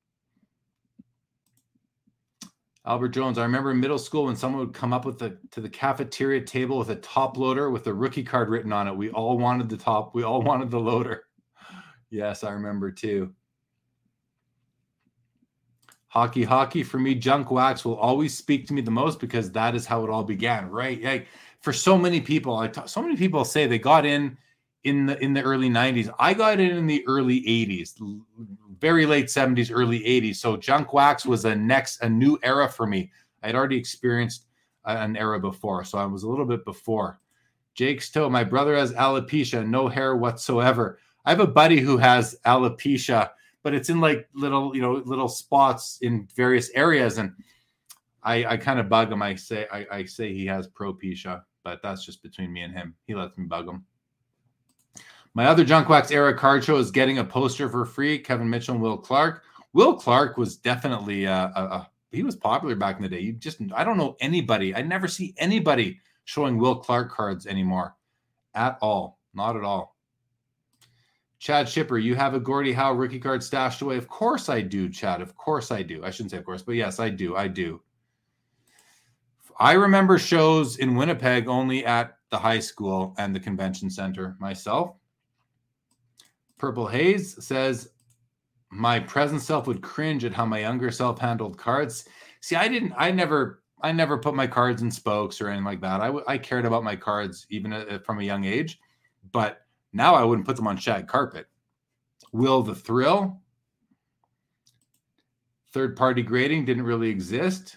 Albert Jones, I remember in middle school when someone would come up with the to the cafeteria table with a top loader with a rookie card written on it. We all wanted the top. We all wanted the loader. Yes, I remember too. Hockey, hockey. For me, junk wax will always speak to me the most because that is how it all began, right? Like for so many people, I talk, so many people say they got in in the in the early nineties. I got in in the early eighties. Very late seventies, early eighties. So junk wax was a next, a new era for me. I had already experienced an era before, so I was a little bit before. Jake's toe. My brother has alopecia, no hair whatsoever. I have a buddy who has alopecia, but it's in like little, you know, little spots in various areas. And I, I kind of bug him. I say, I, I say he has Propecia, but that's just between me and him. He lets me bug him. My other Junk Wax era card show is getting a poster for free. Kevin Mitchell and Will Clark. Will Clark was definitely a, a, a he was popular back in the day. You just, I don't know anybody. I never see anybody showing Will Clark cards anymore at all. Not at all. Chad Shipper, you have a Gordie Howe rookie card stashed away. Of course I do, Chad. Of course I do. I shouldn't say of course, but yes, I do. I do. I remember shows in Winnipeg only at the high school and the convention center myself. Purple Haze says, my present self would cringe at how my younger self handled cards. See, I didn't, I never, I never put my cards in spokes or anything like that. I, w- I cared about my cards even a, from a young age, but now I wouldn't put them on shag carpet. Will the Thrill? Third party grading didn't really exist.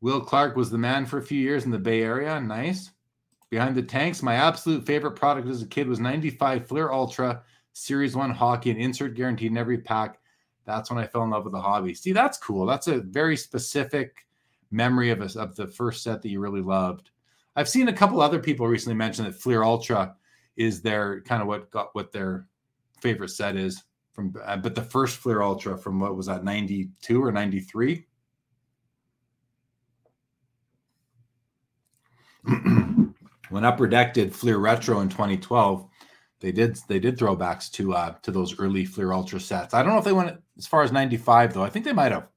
Will Clark was the man for a few years in the Bay Area. Nice. Behind the Tanks, my absolute favorite product as a kid was ninety-five Fleer Ultra Series one hockey and insert guaranteed in every pack. That's when I fell in love with the hobby. See, that's cool. That's a very specific memory of a, of the first set that you really loved. I've seen a couple other people recently mention that Fleer Ultra is their kind of what got what their favorite set is from, uh, but the first Fleer Ultra from what was that, ninety-two or ninety-three? When Upper Deck did Fleer Retro in twenty twelve, they did they did throwbacks to uh, to those early Fleer Ultra sets. I don't know if they went as far as ninety-five though. I think they might have.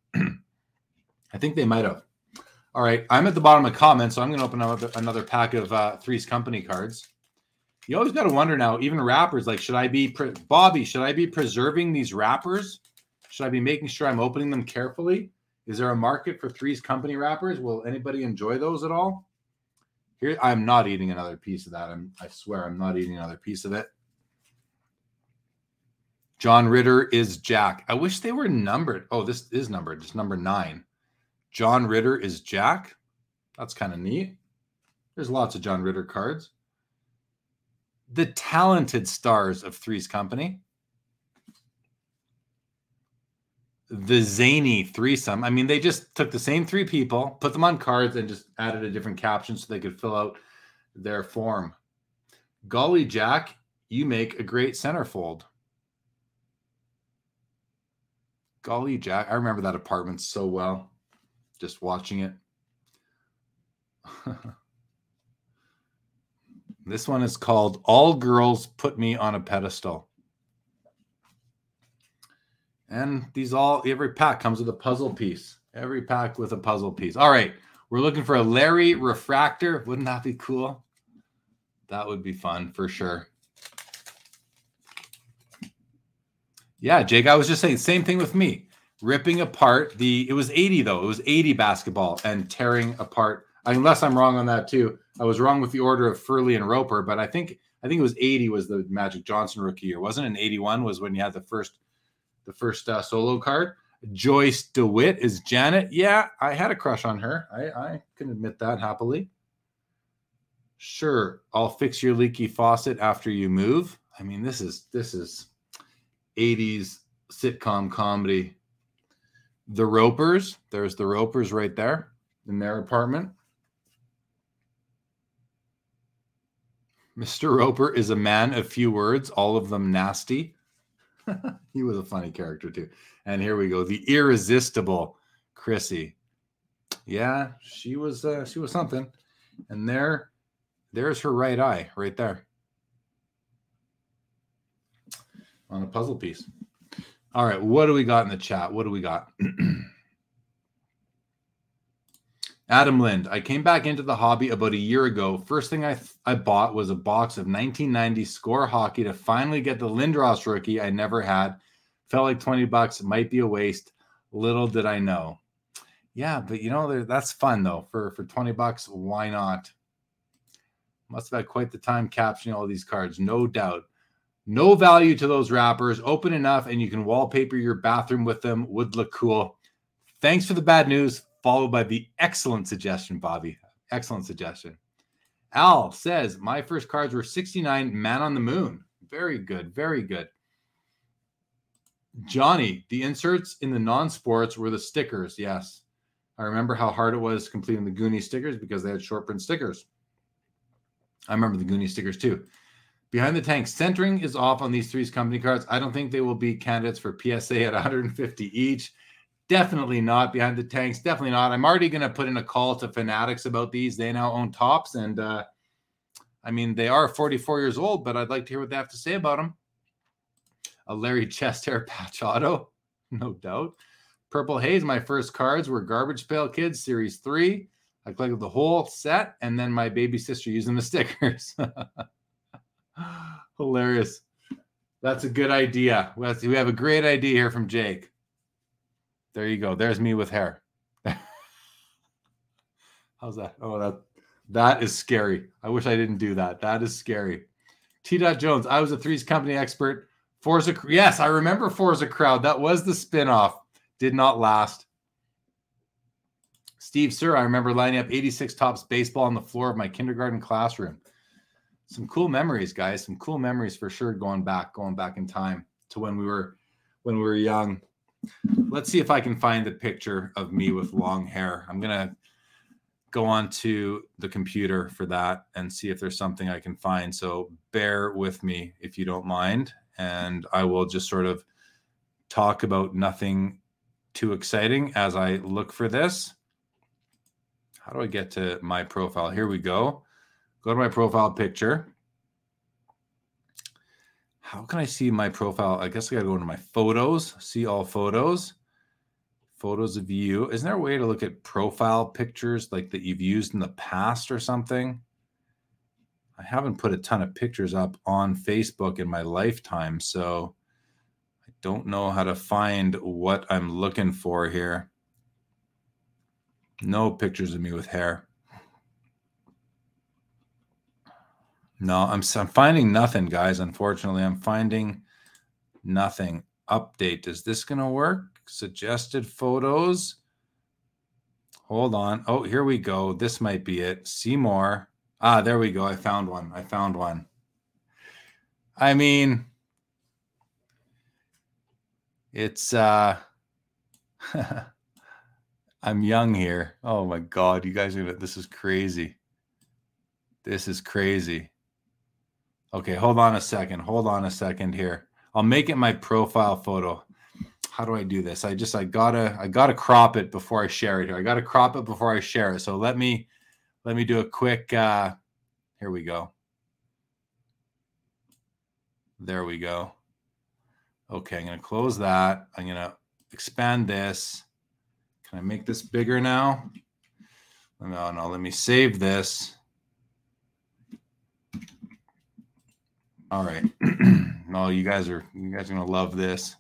I think they might have. All right, I'm at the bottom of comments, so I'm going to open up another pack of uh, Three's Company cards. You always got to wonder now, even rappers, like, should I be, pre- Bobby, should I be preserving these rappers? Should I be making sure I'm opening them carefully? Is there a market for Three's Company rappers? Will anybody enjoy those at all? Here, I'm not eating another piece of that. I'm, I swear I'm not eating another piece of it. John Ritter is Jack. I wish they were numbered. Oh, this is numbered. It's number nine. John Ritter is Jack. That's kind of neat. There's lots of John Ritter cards. The talented stars of Three's Company. The zany threesome. I mean, they just took the same three people, put them on cards, and just added a different caption so they could fill out their form. Golly, Jack, you make a great centerfold. Golly, Jack. I remember that apartment so well. Just watching it. This one is called All Girls Put Me on a Pedestal. And these all, every pack comes with a puzzle piece. Every pack with a puzzle piece. All right. We're looking for a Larry Refractor. Wouldn't that be cool? That would be fun for sure. Yeah, Jake, I was just saying, same thing with me. Ripping apart the, it was eighty though. It was eighty basketball and tearing apart. Unless I'm wrong on that too. I was wrong with the order of Furley and Roper, but I think I think it was eighty was the Magic Johnson rookie year, wasn't it? And eighty-one was when you had the first the first uh, solo card. Joyce DeWitt is Janet. Yeah, I had a crush on her. I, I can admit that happily. Sure, I'll fix your leaky faucet after you move. I mean, this is this is eighties sitcom comedy. The Ropers. There's the Ropers right there in their apartment. Mister Roper is a man of few words, all of them nasty. He was a funny character too. And here we go. The irresistible Chrissy. Yeah, she was uh, she was something. And there, there's her right eye right there. On a puzzle piece. All right, what do we got in the chat? What do we got? Adam Lind, I came back into the hobby about a year ago. First thing I th- I bought was a box of nineteen ninety Score hockey to finally get the Lindros rookie I never had. Felt like twenty bucks, might be a waste. Little did I know. Yeah, but you know, that's fun though. For, for twenty bucks, why not? Must have had quite the time captioning all these cards, no doubt. No value to those wrappers. Open enough and you can wallpaper your bathroom with them. Would look cool. Thanks for the bad news. Followed by the excellent suggestion, Bobby. Excellent suggestion. Al says, my first cards were sixty-nine Man on the Moon. Very good. Very good. Johnny, the inserts in the non-sports were the stickers. Yes. I remember how hard it was completing the Goonie stickers because they had short print stickers. I remember the Goonie stickers too. Behind the tank, centering is off on these Three's Company cards. I don't think they will be candidates for P S A at one hundred fifty each. Definitely not. Behind the tanks, definitely not. I'm already going to put in a call to Fanatics about these. They now own Topps, and uh, I mean, they are forty-four years old, but I'd like to hear what they have to say about them. A Larry chest hair patch auto, no doubt. Purple Haze, my first cards were Garbage Pail Kids Series three. I collected the whole set, and then my baby sister using the stickers. Hilarious. That's a good idea. We have a great idea here from Jake. There you go. There's me with hair. How's that? Oh, that that is scary. I wish I didn't do that. That is scary. T. Jones, I was a Three's Company expert. Forza, yes, I remember Forza Crowd. That was the spinoff. Did not last. Steve, sir, I remember lining up eighty-six Topps baseball on the floor of my kindergarten classroom. Some cool memories, guys. Some cool memories for sure. Going back, going back in time to when we were, when we were young. Let's see if I can find the picture of me with long hair. I'm gonna go on to the computer for that and see if there's something I can find. So bear with me if you don't mind, and I will just sort of talk about nothing too exciting as I look for this. How do I get to my profile? Here we go. Go to my profile picture. How can I see my profile? I guess I got to go into my photos, see all photos, photos of you. Isn't there a way to look at profile pictures like that you've used in the past or something? I haven't put a ton of pictures up on Facebook in my lifetime, so I don't know how to find what I'm looking for here. No pictures of me with hair. No, I'm, I'm finding nothing, guys. Unfortunately, I'm finding nothing. Update. Is this going to work? Suggested photos. Hold on. Oh, here we go. This might be it. See more. Ah, there we go. I found one. I found one. I mean, it's, uh, I'm young here. Oh my God. You guys are going to, this is crazy. This is crazy. Okay, hold on a second. Hold on a second here. I'll make it my profile photo. How do I do this? I just, I gotta, I gotta crop it before I share it here. I gotta crop it before I share it. So let me, let me do a quick, uh, here we go. There we go. Okay, I'm gonna close that. I'm gonna expand this. Can I make this bigger now? No, no, let me save this. All right. No, you guys are you guys are gonna love this.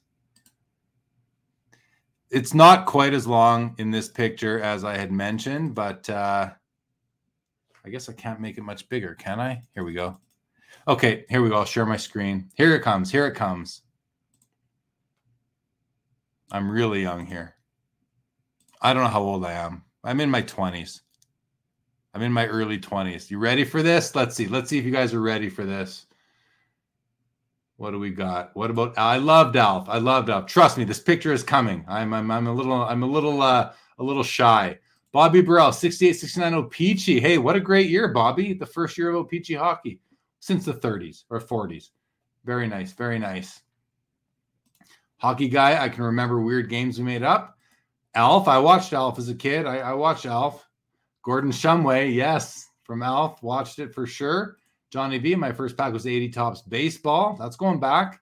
It's not quite as long in this picture as I had mentioned, but uh, I guess I can't make it much bigger, can I? Here we go. Okay, here we go. I'll share my screen. Here it comes. Here it comes. I'm really young here. I don't know how old I am. I'm in my twenties. I'm in my early twenties. You ready for this? Let's see. Let's see if you guys are ready for this. What do we got? What about? I loved Alf. I loved Alf. Trust me, this picture is coming. I'm I'm I'm a little I'm a little uh, a little shy. Bobby Burrell, sixty-eight sixty-nine Opeachy. Hey, what a great year, Bobby! The first year of Opeachy hockey since the thirties or forties. Very nice, very nice. Hockey guy. I can remember weird games we made up. Alf. I watched Alf as a kid. I, I watched Alf. Gordon Shumway. Yes, from Alf. Watched it for sure. Johnny V, my first pack was eighty Topps baseball. That's going back.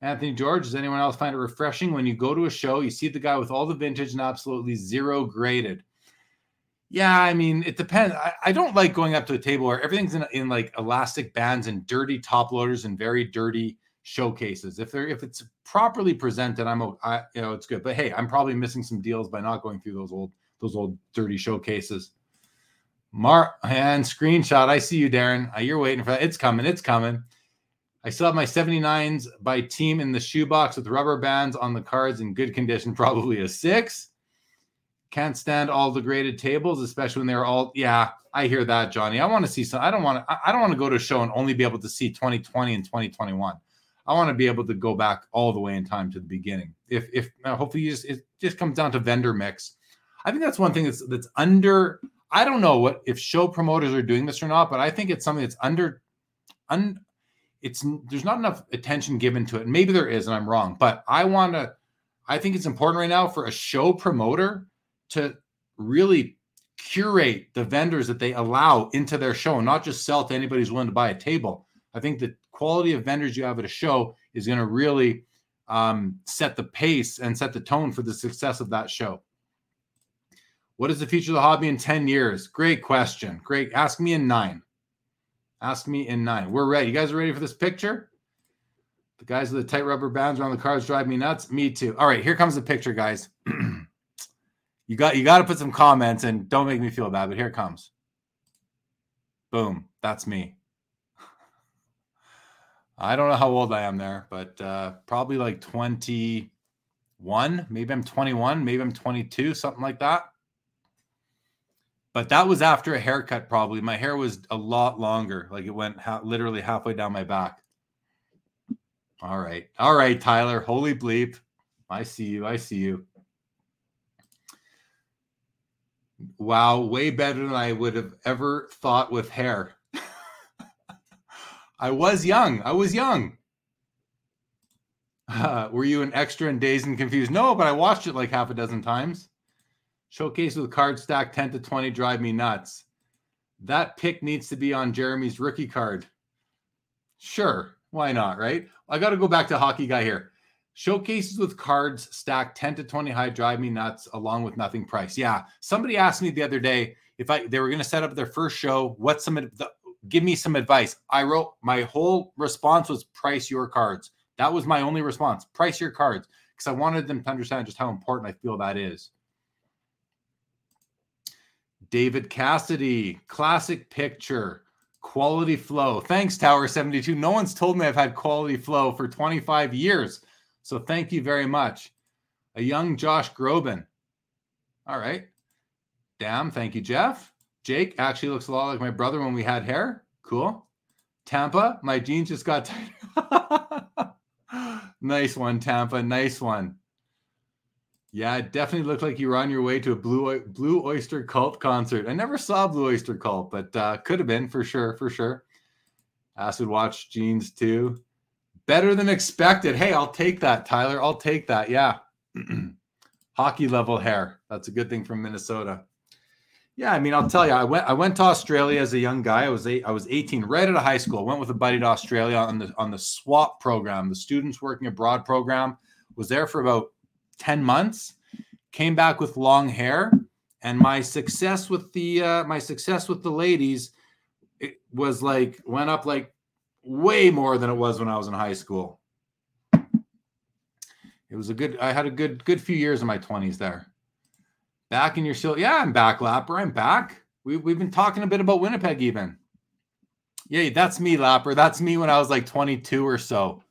Anthony George, does anyone else find it refreshing when you go to a show, you see the guy with all the vintage and absolutely zero graded? Yeah, I mean, it depends. I, I don't like going up to a table where everything's in, in like elastic bands and dirty top loaders and very dirty showcases. If they're if it's properly presented, I'm I, you know it's good. But hey, I'm probably missing some deals by not going through those old those old dirty showcases. Mark and screenshot. I see you, Darren. You're waiting for that. It's coming. It's coming. I still have my seventy-nines by team in the shoebox with rubber bands on the cards in good condition. Probably a six. Can't stand all the graded tables, especially when they're all. Yeah, I hear that, Johnny. I want to see some. I don't want to. I don't want to go to a show and only be able to see twenty twenty and twenty twenty-one. I want to be able to go back all the way in time to the beginning. If if uh, hopefully you just, it just comes down to vendor mix. I think that's one thing that's that's under. I don't know what if show promoters are doing this or not, but I think it's something that's under. Un, it's there's not enough attention given to it. Maybe there is, and I'm wrong. But I want to. I think it's important right now for a show promoter to really curate the vendors that they allow into their show and not just sell to anybody who's willing to buy a table. I think the quality of vendors you have at a show is going to really um, set the pace and set the tone for the success of that show. What is the future of the hobby in ten years? Great question. Great. Ask me in nine. Ask me in nine. We're ready. You guys are ready for this picture? The guys with the tight rubber bands around the cars drive me nuts. Me too. All right, here comes the picture, guys. You got you got to put some comments and don't make me feel bad, but here it comes. Boom. That's me. I don't know how old I am there, but uh, probably like twenty-one. Maybe I'm twenty-one. Maybe I'm twenty-two, something like that. But that was after a haircut, probably. My hair was a lot longer. Like it went ha- literally halfway down my back. All right. All right, Tyler. Holy bleep. I see you. I see you. Wow, way better than I would have ever thought with hair. I was young. I was young. Uh, were you an extra in Dazed and Confused? No, but I watched it like half a dozen times. Showcase with card stack ten to twenty, drive me nuts. That pick needs to be on Jeremy's rookie card. Sure, why not, right? I got to go back to Hockey Guy here. Showcases with cards stacked ten to twenty high drive me nuts along with nothing price. Yeah. Somebody asked me the other day if I they were going to set up their first show. What's some the, give me some advice? I wrote my whole response was price your cards. That was my only response. Price your cards. Because I wanted them to understand just how important I feel that is. David Cassidy, classic picture. Quality flow. Thanks, Tower seventy-two. No one's told me I've had quality flow for twenty-five years. So thank you very much. A young Josh Groban. All right. Damn. Thank you, Jeff. Jake actually looks a lot like my brother when we had hair. Cool. Tampa. My jeans just got tight. Nice one, Tampa. Nice one. Yeah, it definitely looked like you were on your way to a Blue, Blue Oyster Cult concert. I never saw Blue Oyster Cult, but uh, could have been for sure, for sure. Acid Watch jeans too. Better than expected. Hey, I'll take that, Tyler. I'll take that. Yeah. Hockey level hair. That's a good thing from Minnesota. Yeah, I mean, I'll tell you, I went I went to Australia as a young guy. I was eight, I was eighteen, right out of high school. I went with a buddy to Australia on the on the SWAP program, the Students Working Abroad program. Was there for about ten months. Came back with long hair, and my success with the uh, my success with the ladies it was like went up like way more than it was when I was in high school. It was a good, I had a good, good few years in my twenties there. Back in your show. Yeah, I'm back, Lapper. I'm back. We, we've been talking a bit about Winnipeg even. Yeah, that's me, Lapper. That's me when I was like twenty-two or so.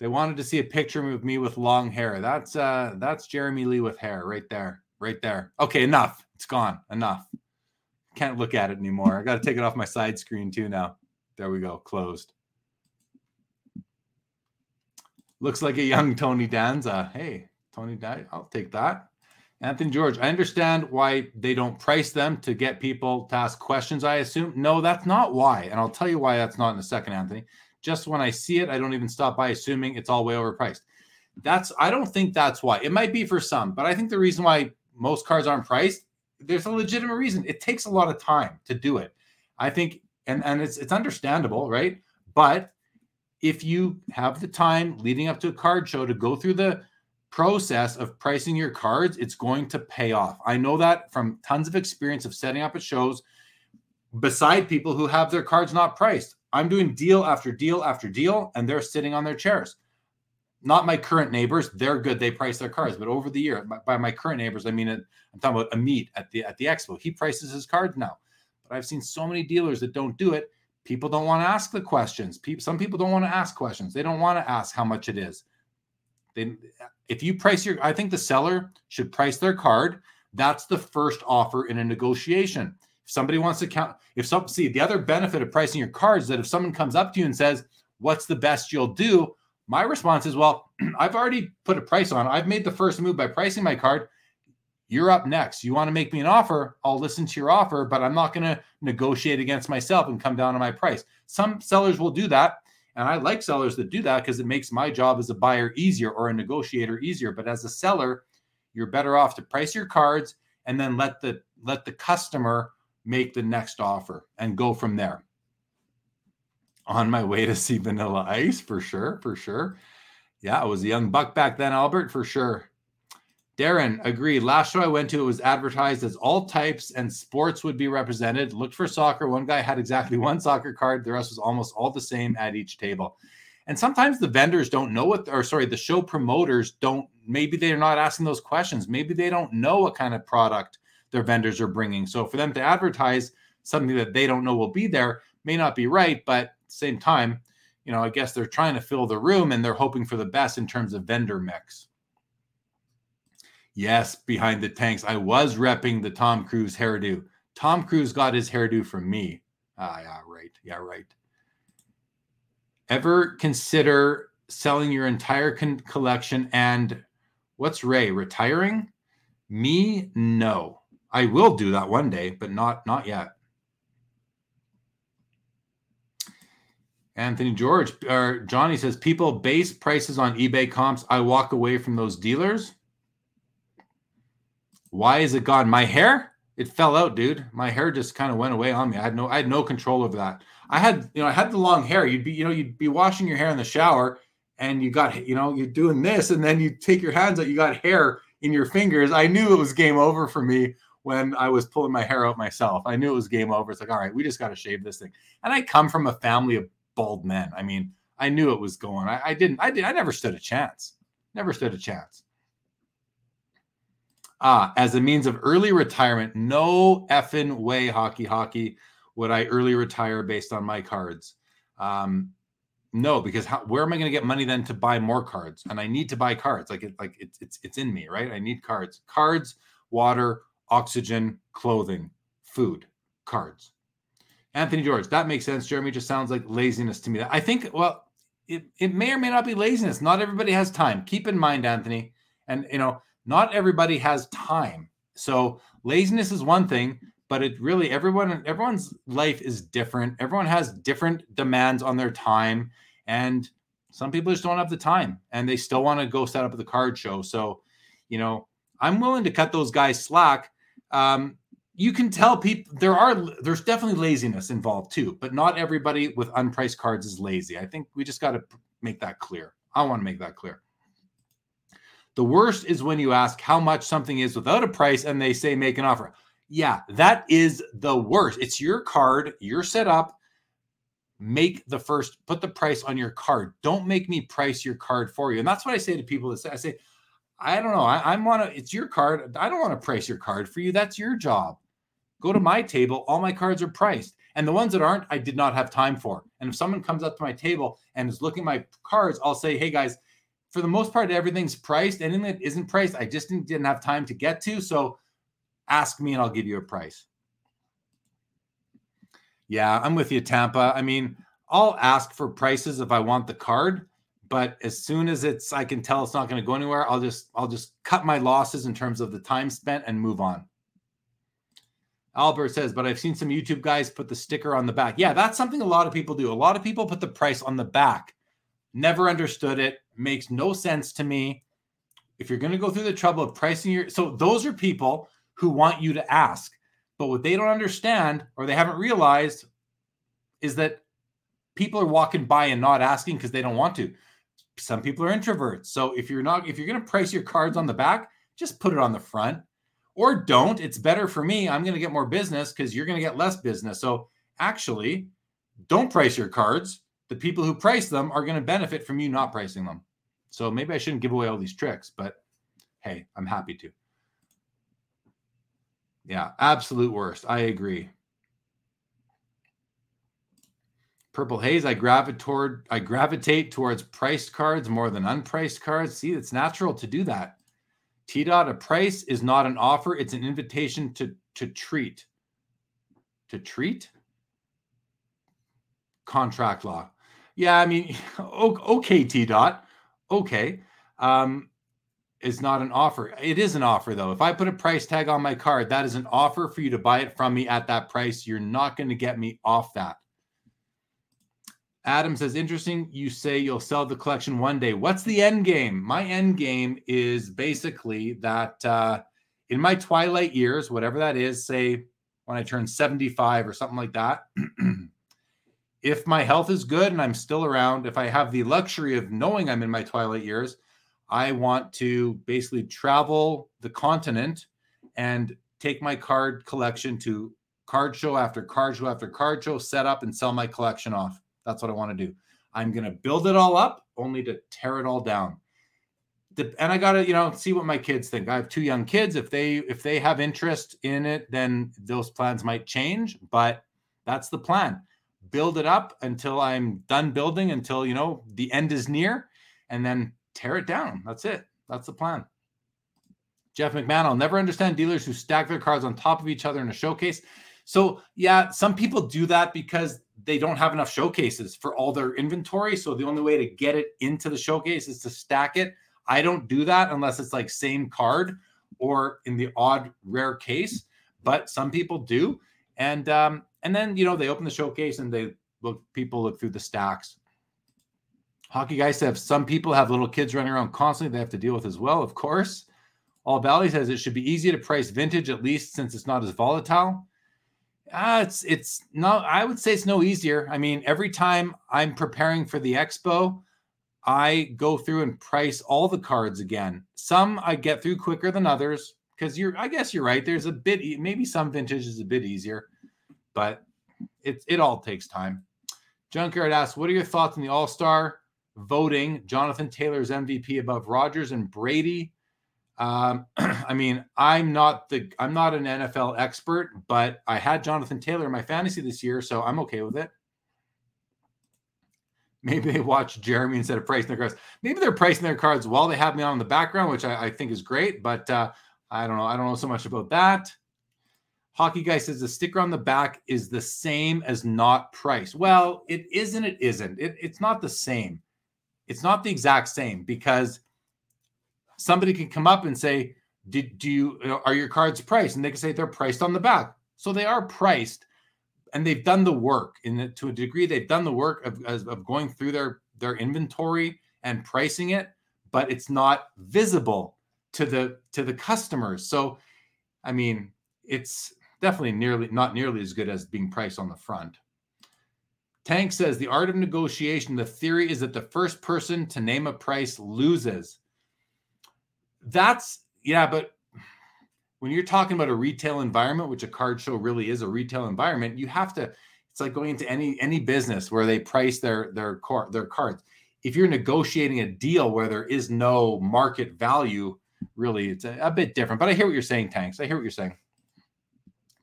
They wanted to see a picture of me with long hair. That's, uh, that's Jeremy Lee with hair right there, right there. Okay, enough. It's gone. Enough. Can't look at it anymore. I got to take it off my side screen too now. There we go. Closed. Looks like a young Tony Danza. Hey, Tony Danza, I'll take that. Anthony George, I understand why they don't price them to get people to ask questions, I assume. No, that's not why. And I'll tell you why that's not in a second, Anthony. Just when I see it, I don't even stop by assuming it's all way overpriced. That's, I don't think that's why. It might be for some, but I think the reason why most cards aren't priced, there's a legitimate reason. It takes a lot of time to do it. I think And and it's it's understandable, right? But if you have the time leading up to a card show to go through the process of pricing your cards, it's going to pay off. I know that from tons of experience of setting up at shows beside people who have their cards not priced. I'm doing deal after deal after deal, and they're sitting on their chairs. Not my current neighbors. They're good. They price their cards. But over the year, by, by my current neighbors, I mean, I'm talking about Amit at the, at the expo. He prices his cards now. But I've seen so many dealers that don't do it. People don't want to ask the questions. People, some people don't want to ask questions. They don't want to ask how much it is. They, if you price your, I think the seller should price their card. That's the first offer in a negotiation. If somebody wants to count, if some, see the other benefit of pricing your cards that if someone comes up to you and says, what's the best you'll do? My response is, well, I've already put a price on. I've made the first move by pricing my card. You're up next. You want to make me an offer? I'll listen to your offer, but I'm not going to negotiate against myself and come down to my price. Some sellers will do that. And I like sellers that do that because it makes my job as a buyer easier or a negotiator easier. But as a seller, you're better off to price your cards and then let the, let the customer make the next offer and go from there. On my way to see Vanilla Ice, for sure, for sure. Yeah, I was a young buck back then, Albert, for sure. Darren, agreed. Last show I went to, it was advertised as all types and sports would be represented. Looked for soccer. One guy had exactly one soccer card. The rest was almost all the same at each table. And sometimes the vendors don't know what, or sorry, the show promoters don't, maybe they're not asking those questions. Maybe they don't know what kind of product their vendors are bringing. So for them to advertise something that they don't know will be there may not be right, but at the same time, you know, I guess they're trying to fill the room and they're hoping for the best in terms of vendor mix. Yes, behind the tanks. I was repping the Tom Cruise hairdo. Tom Cruise got his hairdo from me. Ah, yeah, right. Yeah, right. Ever consider selling your entire con- collection and what's Ray, retiring? Me? No. I will do that one day, but not, not yet. Anthony George, or Johnny says, people base prices on eBay comps. I walk away from those dealers. Why is it gone? My hair? It fell out, dude. My hair just kind of went away on me. I had no, I had no control over that. I had, you know, I had the long hair. You'd be, you know, you'd be washing your hair in the shower and you got, you know, you're doing this and then you take your hands out. You got hair in your fingers. I knew it was game over for me when I was pulling my hair out myself. I knew it was game over. It's like, all right, we just got to shave this thing. And I come from a family of bald men. I mean, I knew it was going. I, I didn't, I did. I never stood a chance. Never stood a chance. Ah, as a means of early retirement, no effing way, hockey, hockey, would I early retire based on my cards? Um, no, because how, where am I going to get money then to buy more cards? And I need to buy cards. Like, it, like it's it's it's in me, right? I need cards, cards, water, oxygen, clothing, food, cards. Anthony George, that makes sense. Jeremy, just sounds like laziness to me. I think, well, it, it may or may not be laziness. Not everybody has time. Keep in mind, Anthony, and you know, not everybody has time. So laziness is one thing, but it really, everyone, everyone's life is different. Everyone has different demands on their time. And some people just don't have the time and they still want to go set up the card show. So, you know, I'm willing to cut those guys slack. Um, you can tell people there are, there's definitely laziness involved too, but not everybody with unpriced cards is lazy. I think we just got to make that clear. I want to make that clear. The worst is when you ask how much something is without a price and they say make an offer. Yeah, that is the worst. It's your card, your setup. Make the first, put the price on your card. Don't make me price your card for you. And that's what I say to people that say, I say, I don't know, I, I want to, it's your card. I don't want to price your card for you. That's your job. Go to my table. All my cards are priced. And the ones that aren't, I did not have time for. And if someone comes up to my table and is looking at my cards, I'll say, hey guys, for the most part, everything's priced. Anything that isn't priced, I just didn't, didn't have time to get to. So ask me and I'll give you a price. Yeah, I'm with you, Tampa. I mean, I'll ask for prices if I want the card, but as soon as it's, I can tell it's not going to go anywhere, I'll just, I'll just cut my losses in terms of the time spent and move on. Albert says, but I've seen some YouTube guys put the sticker on the back. Yeah, that's something a lot of people do. A lot of people put the price on the back. Never understood it. Makes no sense to me. If you're going to go through the trouble of pricing your, so those are people who want you to ask, but what they don't understand or they haven't realized is that people are walking by and not asking because they don't want to. Some people are introverts. So if you're not, if you're going to price your cards on the back, just put it on the front or don't. It's better for me. I'm going to get more business because you're going to get less business. So actually, don't price your cards. The people who price them are going to benefit from you not pricing them. So maybe I shouldn't give away all these tricks, but hey, I'm happy to. Yeah, absolute worst. I agree. Purple Haze, I gravitate toward, I gravitate towards priced cards more than unpriced cards. See, it's natural to do that. T-Dot, a price is not an offer. It's an invitation to, to treat. To treat? Contract law. Yeah, I mean, okay, T-Dot. Okay. Um, is not an offer. It is an offer, though. If I put a price tag on my card, that is an offer for you to buy it from me at that price. You're not going to get me off that. Adam says, interesting. You say you'll sell the collection one day. What's the end game? My end game is basically that uh, in my twilight years, whatever that is, say when I turn seventy-five or something like that, if my health is good and I'm still around, if I have the luxury of knowing I'm in my twilight years, I want to basically travel the continent and take my card collection to card show after card show after card show, set up and sell my collection off. That's what I want to do. I'm going to build it all up only to tear it all down. And I got to, you know, see what my kids think. I have two young kids. If they, if they have interest in it, then those plans might change, but that's the plan. Build it up until I'm done building, until, you know, the end is near, and then tear it down. That's it. That's the plan. Jeff McMahon, I'll never understand dealers who stack their cards on top of each other in a showcase. So yeah, some people do that because they don't have enough showcases for all their inventory. So the only way to get it into the showcase is to stack it. I don't do that unless it's like same card or in the odd rare case, but some people do. And, um, and then, you know, they open the showcase and they look, people look through the stacks. Hockey guys have, some people have little kids running around constantly they have to deal with as well, of course. All Valley says it should be easy to price vintage, at least since it's not as volatile. Uh, it's, it's not, I would say it's no easier. I mean, every time I'm preparing for the expo, I go through and price all the cards again. Some I get through quicker than others because you're, I guess you're right. There's a bit, maybe some vintage is a bit easier. But it, it all takes time. Junkyard asks, what are your thoughts on the All-Star voting? Jonathan Taylor's M V P above Rodgers and Brady. Um, I mean, I'm not the I'm not an N F L expert, but I had Jonathan Taylor in my fantasy this year, so I'm okay with it. Maybe they watch Jeremy instead of pricing their cards. Maybe they're pricing their cards while they have me on in the background, which I, I think is great. But uh, I don't know. I don't know so much about that. Hockey guy says the sticker on the back is the same as not price. Well, it isn't. It isn't. It, it's not the same. It's not the exact same because somebody can come up and say, "Did do you are your cards priced?" And they can say they're priced on the back. So they are priced, and they've done the work. And to a degree, they've done the work of of going through their their inventory and pricing it. But it's not visible to the to the customers. So, I mean, it's definitely nearly not nearly as good as being priced on the front. Tank says the art of negotiation, the theory is that the first person to name a price loses. That's yeah, but when you're talking about a retail environment, which a card show really is a retail environment, you have to, it's like going into any any business where they price their their car, their cards. If you're negotiating a deal where there is no market value, really it's a, a bit different. But I hear what you're saying, Tanks. I hear what you're saying.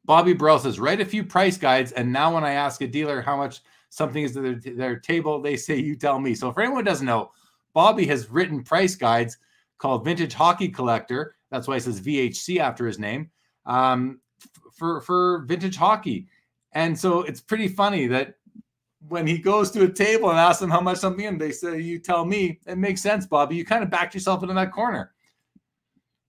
Bobby Burrell says, write a few price guides. And now when I ask a dealer how much something is to their, their table, they say, you tell me. So for anyone who doesn't know, Bobby has written price guides called Vintage Hockey Collector. That's why he says V H C after his name, um, for, for vintage hockey. And so it's pretty funny that when he goes to a table and asks them how much something is, they say, you tell me. It makes sense, Bobby. You kind of backed yourself into that corner.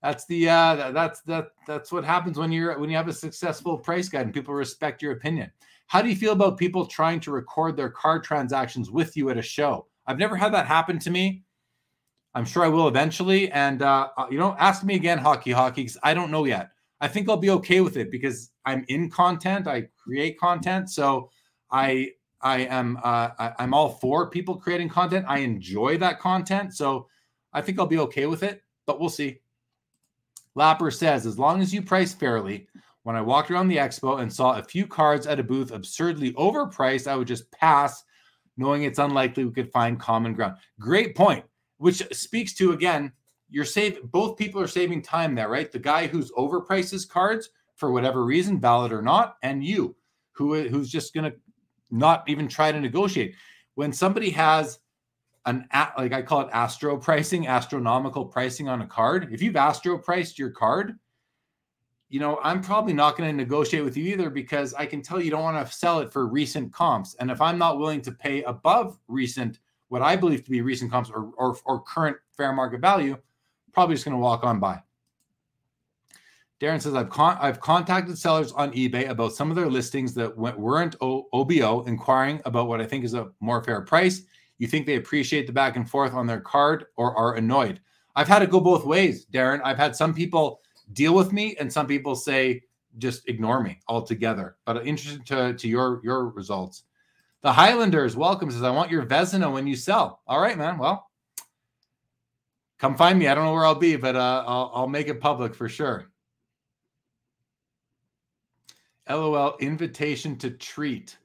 That's the uh, that's that that's what happens when you're when you have a successful price guide and people respect your opinion. How do you feel about people trying to record their card transactions with you at a show? I've never had that happen to me. I'm sure I will eventually. And uh, you know, ask me again, hockey hockey, because I don't know yet. I think I'll be okay with it because I'm in content. I create content, so I I am uh, I, I'm all for people creating content. I enjoy that content, so I think I'll be okay with it. But we'll see. Lapper says, as long as you price fairly, when I walked around the expo and saw a few cards at a booth absurdly overpriced, I would just pass, knowing it's unlikely we could find common ground. Great point, which speaks to, again, you're saving, both people are saving time there, right? The guy who's overpriced his cards for whatever reason, valid or not, and you, who who's just going to not even try to negotiate. When somebody has an, like I call it astro pricing, astronomical pricing on a card. If you've astro priced your card, you know, I'm probably not going to negotiate with you either, because I can tell you don't want to sell it for recent comps. And if I'm not willing to pay above recent, what I believe to be recent comps or or, or current fair market value, probably just going to walk on by. Darren says, I've con- I've contacted sellers on eBay about some of their listings that went, weren't o- O B O, inquiring about what I think is a more fair price. You think they appreciate the back and forth on their card or are annoyed? I've had it go both ways, Darren. I've had some people deal with me and some people say, just ignore me altogether. But interested to, to your, your results. The Highlanders welcome says, I want your Vezina when you sell. All right, man. Well, come find me. I don't know where I'll be, but uh, I'll, I'll make it public for sure. L O L, invitation to treat.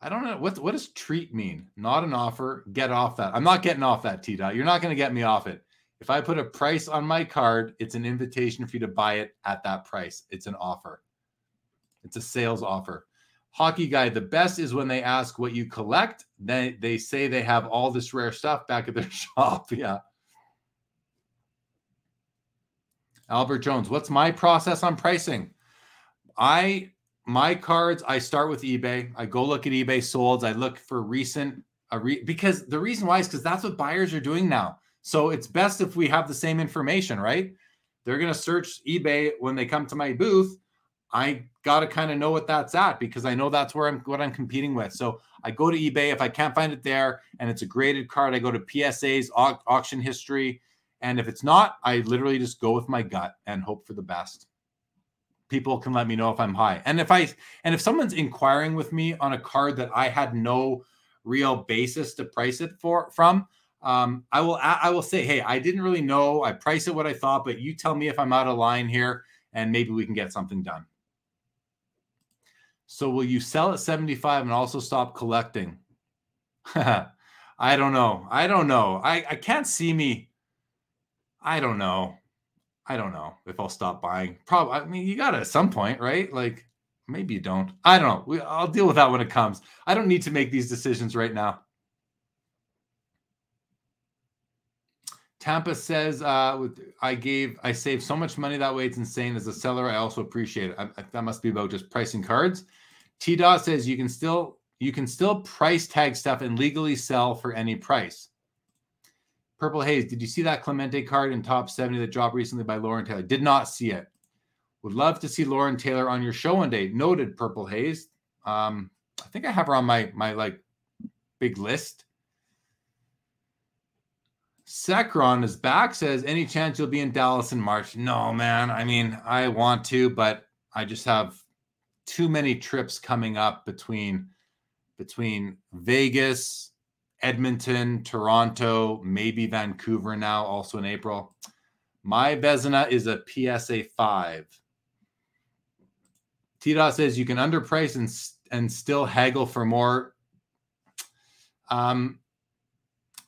I don't know. What, what does treat mean? Not an offer. Get off that. I'm not getting off that, T-Dot. You're not going to get me off it. If I put a price on my card, it's an invitation for you to buy it at that price. It's an offer. It's a sales offer. Hockey Guy, the best is when they ask what you collect. Then they say they have all this rare stuff back at their shop. Yeah. Albert Jones, what's my process on pricing? I, my cards, I start with eBay. I go look at eBay solds. I look for recent, a re, because the reason why is because that's what buyers are doing now. So it's best if we have the same information, right? They're going to search eBay when they come to my booth. I got to kind of know what that's at because I know that's where I'm, what I'm competing with. So I go to eBay. If I can't find it there and it's a graded card, I go to P S A's au- auction history. And if it's not, I literally just go with my gut and hope for the best. People can let me know if I'm high. And if I, and if someone's inquiring with me on a card that I had no real basis to price it for from, um, I will, I will say, hey, I didn't really know. I price it what I thought, but you tell me if I'm out of line here and maybe we can get something done. So will you sell at seventy-five and also stop collecting? I don't know. I don't know. I, I can't see me. I don't know. I don't know if I'll stop buying. Probably. I mean, you got to at some point, right? Like maybe you don't. I don't know. We, I'll deal with that when it comes. I don't need to make these decisions right now. Tampa says, uh, with, I gave, I saved so much money that way. It's insane. As a seller, I also appreciate it. I, I, that must be about just pricing cards. T-Dot says you can still, you can still price tag stuff and legally sell for any price. Purple Haze, did you see that Clemente card in top seventy that dropped recently by Lauren Taylor? Did not see it. Would love to see Lauren Taylor on your show one day. Noted, Purple Haze. Um, I think I have her on my my like big list. Sacron is back, says, any chance you'll be in Dallas in March? No, man. I mean, I want to, but I just have too many trips coming up between between Vegas, Edmonton, Toronto, maybe Vancouver now, also in April. My Vezina is a P S A five. T-Dot says you can underprice and and still haggle for more. Um,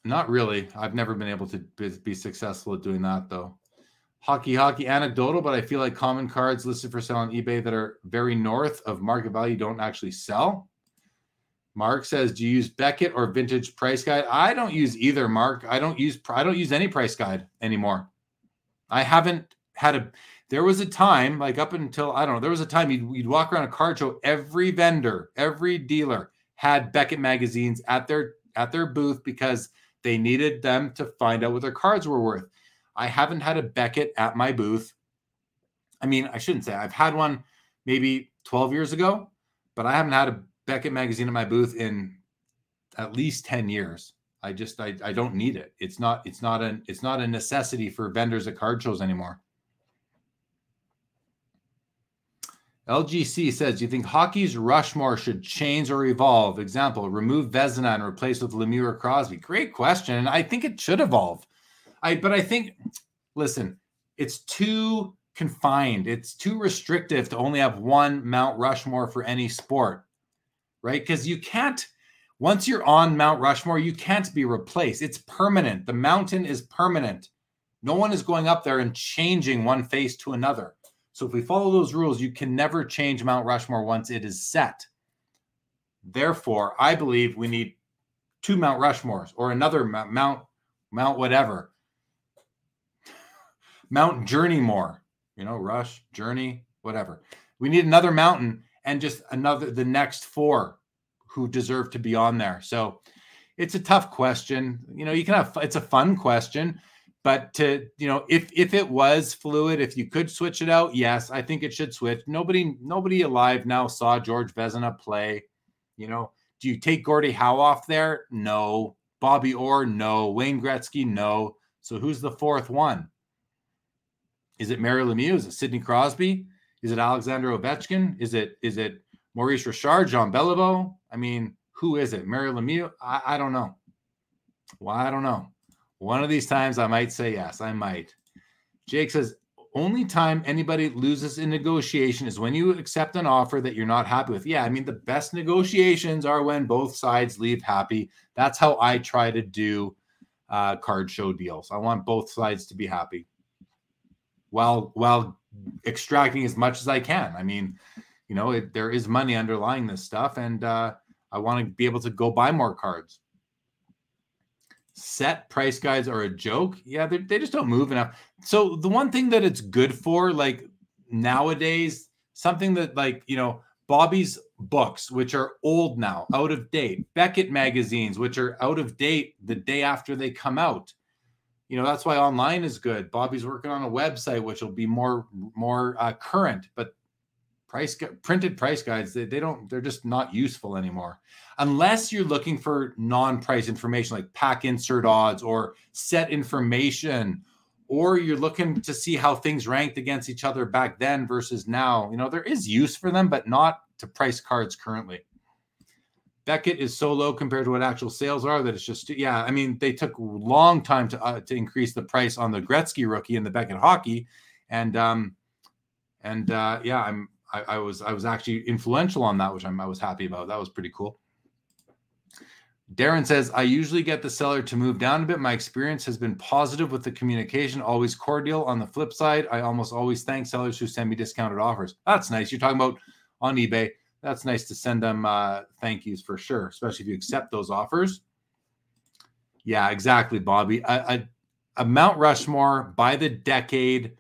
not really. I've never been able to be successful at doing that, though. Hockey, hockey, anecdotal, but I feel like common cards listed for sale on eBay that are very north of market value don't actually sell. Mark says, do you use Beckett or Vintage Price Guide? I don't use either, Mark. I don't use I don't use any price guide anymore. I haven't had a there was a time, like up until I don't know, there was a time you'd, you'd walk around a card show, every vendor, every dealer had Beckett magazines at their at their booth because they needed them to find out what their cards were worth. I haven't had a Beckett at my booth. I mean, I shouldn't say I've had one maybe twelve years ago, but I haven't had a Beckett magazine in my booth in at least ten years. I just, I, I don't need it. It's not, it's not an, it's not a necessity for vendors at card shows anymore. L G C says, do you think hockey's Rushmore should change or evolve? Example, remove Vezina and replace with Lemieux or Crosby. Great question. And I think it should evolve. I, but I think, listen, it's too confined. It's too restrictive to only have one Mount Rushmore for any sport. Right? Because you can't, once you're on Mount Rushmore, you can't be replaced. It's permanent. The mountain is permanent. No one is going up there and changing one face to another. So if we follow those rules, you can never change Mount Rushmore once it is set. Therefore, I believe we need two Mount Rushmores or another Mount, Mount whatever. Mount Journeymore. You know, Rush, Journey, whatever. We need another mountain and just another, the next four who deserve to be on there. So it's a tough question. You know, you can have, it's a fun question, but to, you know, if, if it was fluid, if you could switch it out, yes, I think it should switch. Nobody, nobody alive now saw George Vezina play, you know. Do you take Gordie Howe off there? No. Bobby Orr? No. Wayne Gretzky? No. So who's the fourth one? Is it Mario Lemieux? Is it Sidney Crosby? Is it Alexander Ovechkin? Is it is it Maurice Richard? Jean Béliveau? I mean, who is it? Mario Lemieux? I, I don't know. Well, I don't know. One of these times I might say yes. I might. Jake says, only time anybody loses in negotiation is when you accept an offer that you're not happy with. Yeah, I mean, the best negotiations are when both sides leave happy. That's how I try to do uh, card show deals. I want both sides to be happy while while extracting as much as I can. I mean, you know, it, there is money underlying this stuff, and uh, I want to be able to go buy more cards. Set price guides are a joke. Yeah, they just don't move enough. So the one thing that it's good for, like nowadays, something that like, you know, Bobby's books, which are old now, out of date, Beckett magazines, which are out of date the day after they come out. You know, that's why online is good. Bobby's working on a website, which will be more, more uh, current, but price gu- printed price guides, they, they don't, they're just not useful anymore. Unless you're looking for non-price information like pack insert odds or set information, or you're looking to see how things ranked against each other back then versus now. You know, there is use for them, but not to price cards currently. Beckett is so low compared to what actual sales are that it's just, yeah, I mean, they took a long time to uh, to increase the price on the Gretzky rookie and the Beckett hockey. And, um, and uh, yeah, I'm, I, I was I was actually influential on that, which I'm, I was happy about. That was pretty cool. Darren says, I usually get the seller to move down a bit. My experience has been positive with the communication, always cordial. On the flip side, I almost always thank sellers who send me discounted offers. That's nice. You're talking about on eBay. That's nice to send them uh, thank yous for sure, especially if you accept those offers. Yeah, exactly, Bobby. A, a, a Mount Rushmore by the decade.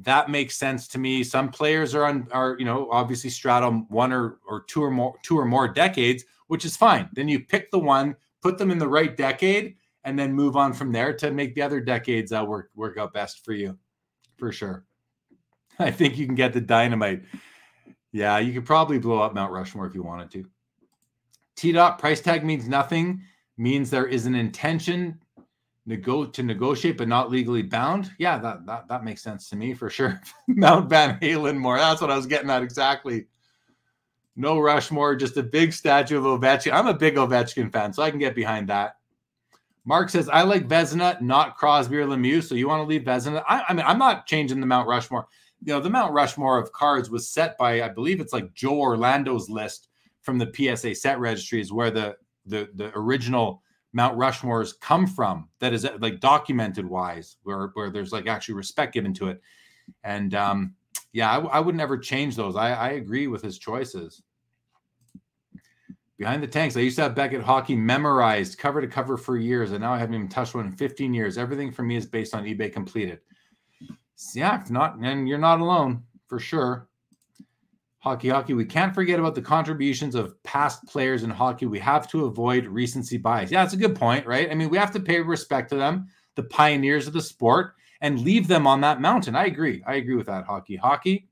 That makes sense to me. Some players are on, are, you know, obviously straddle one or, or two or more, two or more decades, which is fine. Then you pick the one, put them in the right decade, and then move on from there to make the other decades uh, work, work out best for you, for sure. I think you can get the dynamite. Yeah, you could probably blow up Mount Rushmore if you wanted to. T-Dot, price tag means nothing, means there is an intention Nego- to negotiate, but not legally bound. Yeah, that, that, that makes sense to me for sure. Mount Van Halen more. That's what I was getting at exactly. No Rushmore, just a big statue of Ovechkin. I'm a big Ovechkin fan, so I can get behind that. Mark says, I like Vezina, not Crosby or Lemieux, so you want to leave Vezina. I, I mean, I'm not changing the Mount Rushmore. You know, the Mount Rushmore of cards was set by, I believe it's like Joe Orlando's list from the P S A set registry is where the the, the original Mount Rushmore's come from, that is like documented wise, where, where there's like actually respect given to it. And um, yeah, I, I would never change those. I, I agree with his choices. Behind the Tanks, I used to have Beckett hockey memorized cover to cover for years, and now I haven't even touched one in fifteen years. Everything for me is based on eBay completed. Yeah, if not, and you're not alone for sure. Hockey, hockey. We can't forget about the contributions of past players in hockey. We have to avoid recency bias. Yeah, that's a good point, right? I mean, we have to pay respect to them, the pioneers of the sport, and leave them on that mountain. I agree. I agree with that, hockey, hockey.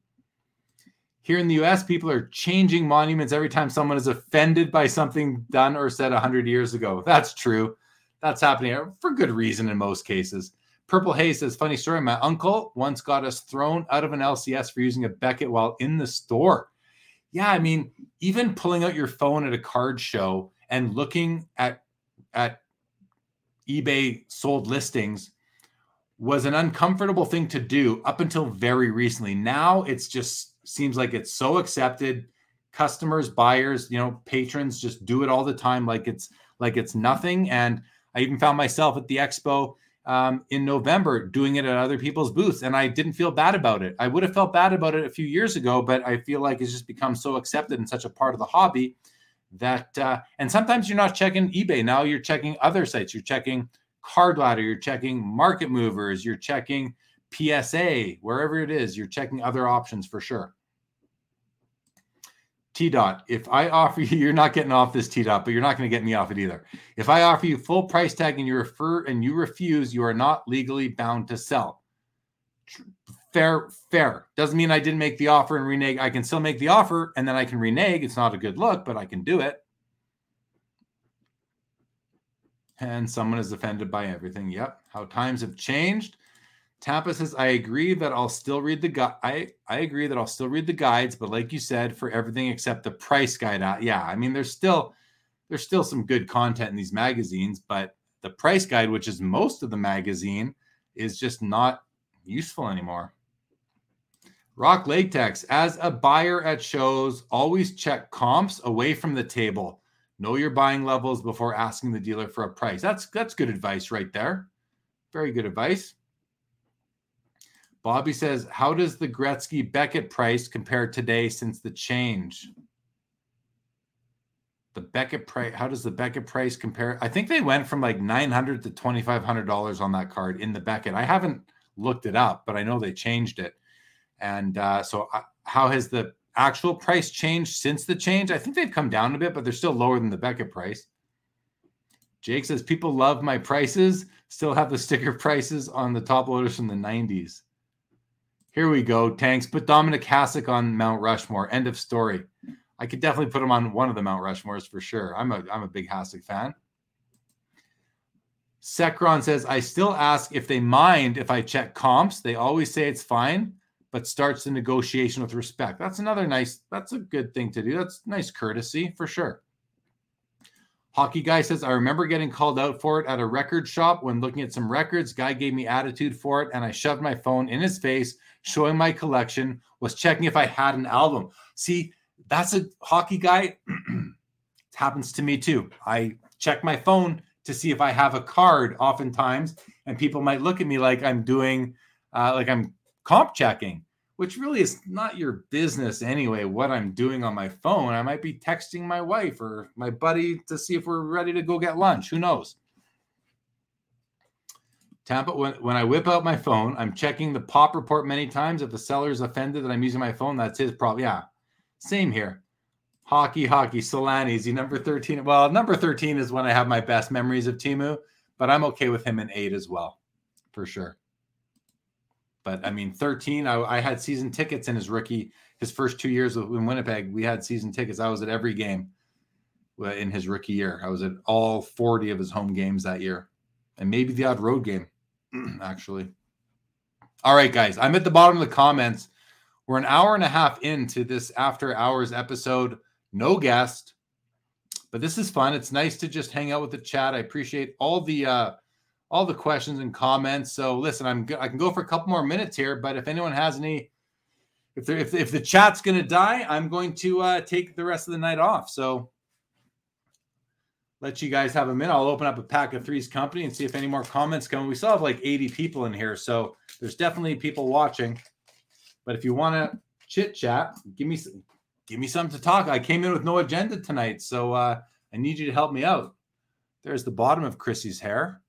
Here in the U S, people are changing monuments every time someone is offended by something done or said one hundred years ago. That's true. That's happening for good reason in most cases. Purple Hay says, funny story, my uncle once got us thrown out of an L C S for using a Beckett while in the store. Yeah, I mean, even pulling out your phone at a card show and looking at, at eBay sold listings was an uncomfortable thing to do up until very recently. Now it's just seems like it's so accepted. Customers, buyers, you know, patrons just do it all the time like it's like it's nothing. And I even found myself at the expo Um, in November doing it at other people's booths, and I didn't feel bad about it. I would have felt bad about it a few years ago, but I feel like it's just become so accepted and such a part of the hobby that uh, and sometimes you're not checking eBay now, you're checking other sites, you're checking Card Ladder, you're checking Market Movers, you're checking P S A, wherever it is, you're checking other options for sure. T-Dot, if I offer you, you're not getting off this T-Dot, but you're not going to get me off it either. If I offer you full price tag and you refer and you refuse, you are not legally bound to sell. Fair, fair. Doesn't mean I didn't make the offer and renege. I can still make the offer and then I can renege. It's not a good look, but I can do it. And someone is offended by everything. Yep. How times have changed. Tampa says, I agree that I'll still read the gu- I, I agree that I'll still read the guides, but like you said, for everything except the price guide out. Yeah, I mean, there's still there's still some good content in these magazines, but the price guide, which is most of the magazine, is just not useful anymore. Rock Lake Tex, as a buyer at shows, always check comps away from the table. Know your buying levels before asking the dealer for a price. That's that's good advice right there. Very good advice. Bobby says, how does the Gretzky-Beckett price compare today since the change? The Beckett price, how does the Beckett price compare? I think they went from like nine hundred dollars to twenty-five hundred dollars on that card in the Beckett. I haven't looked it up, but I know they changed it. And uh, so uh, how has the actual price changed since the change? I think they've come down a bit, but they're still lower than the Beckett price. Jake says, people love my prices, still have the sticker prices on the top loaders from the nineties. Here we go, Tanks. Put Dominic Hasek on Mount Rushmore. End of story. I could definitely put him on one of the Mount Rushmores for sure. I'm a I'm a big Hasek fan. Sekron says, I still ask if they mind if I check comps. They always say it's fine, but starts the negotiation with respect. That's another nice, that's a good thing to do. That's nice courtesy for sure. Hockey Guy says, I remember getting called out for it at a record shop when looking at some records. Guy gave me attitude for it, and I shoved my phone in his face, showing my collection, was checking if I had an album. See, that's a Hockey Guy. It happens to me too. I check my phone to see if I have a card oftentimes, and people might look at me like I'm doing, uh, like I'm comp checking, which really is not your business anyway, what I'm doing on my phone. I might be texting my wife or my buddy to see if we're ready to go get lunch. Who knows? Tampa, when, when I whip out my phone, I'm checking the pop report many times. If the seller is offended that I'm using my phone, that's his problem. Yeah, same here. Hockey, hockey, Solani, is he number thirteen? Well, number thirteen is when I have my best memories of Timu, but I'm okay with him in eight as well, for sure. But I mean, thirteen, I, I had season tickets in his rookie, his first two years in Winnipeg, we had season tickets. I was at every game in his rookie year. I was at all forty of his home games that year and maybe the odd road game, actually. All right, guys, I'm at the bottom of the comments. We're an hour and a half into this after hours episode. No guest, but this is fun. It's nice to just hang out with the chat. I appreciate all the, uh, all the questions and comments. So listen, I'm go- I can go for a couple more minutes here, but if anyone has any, if there, if, if the chat's going to die, I'm going to uh, take the rest of the night off. So let you guys have a minute. I'll open up a pack of Three's Company and see if any more comments come. We still have like eighty people in here. So there's definitely people watching, but if you want to chit chat, give me, give me something to talk. I came in with no agenda tonight. So uh, I need you to help me out. There's the bottom of Chrissy's hair.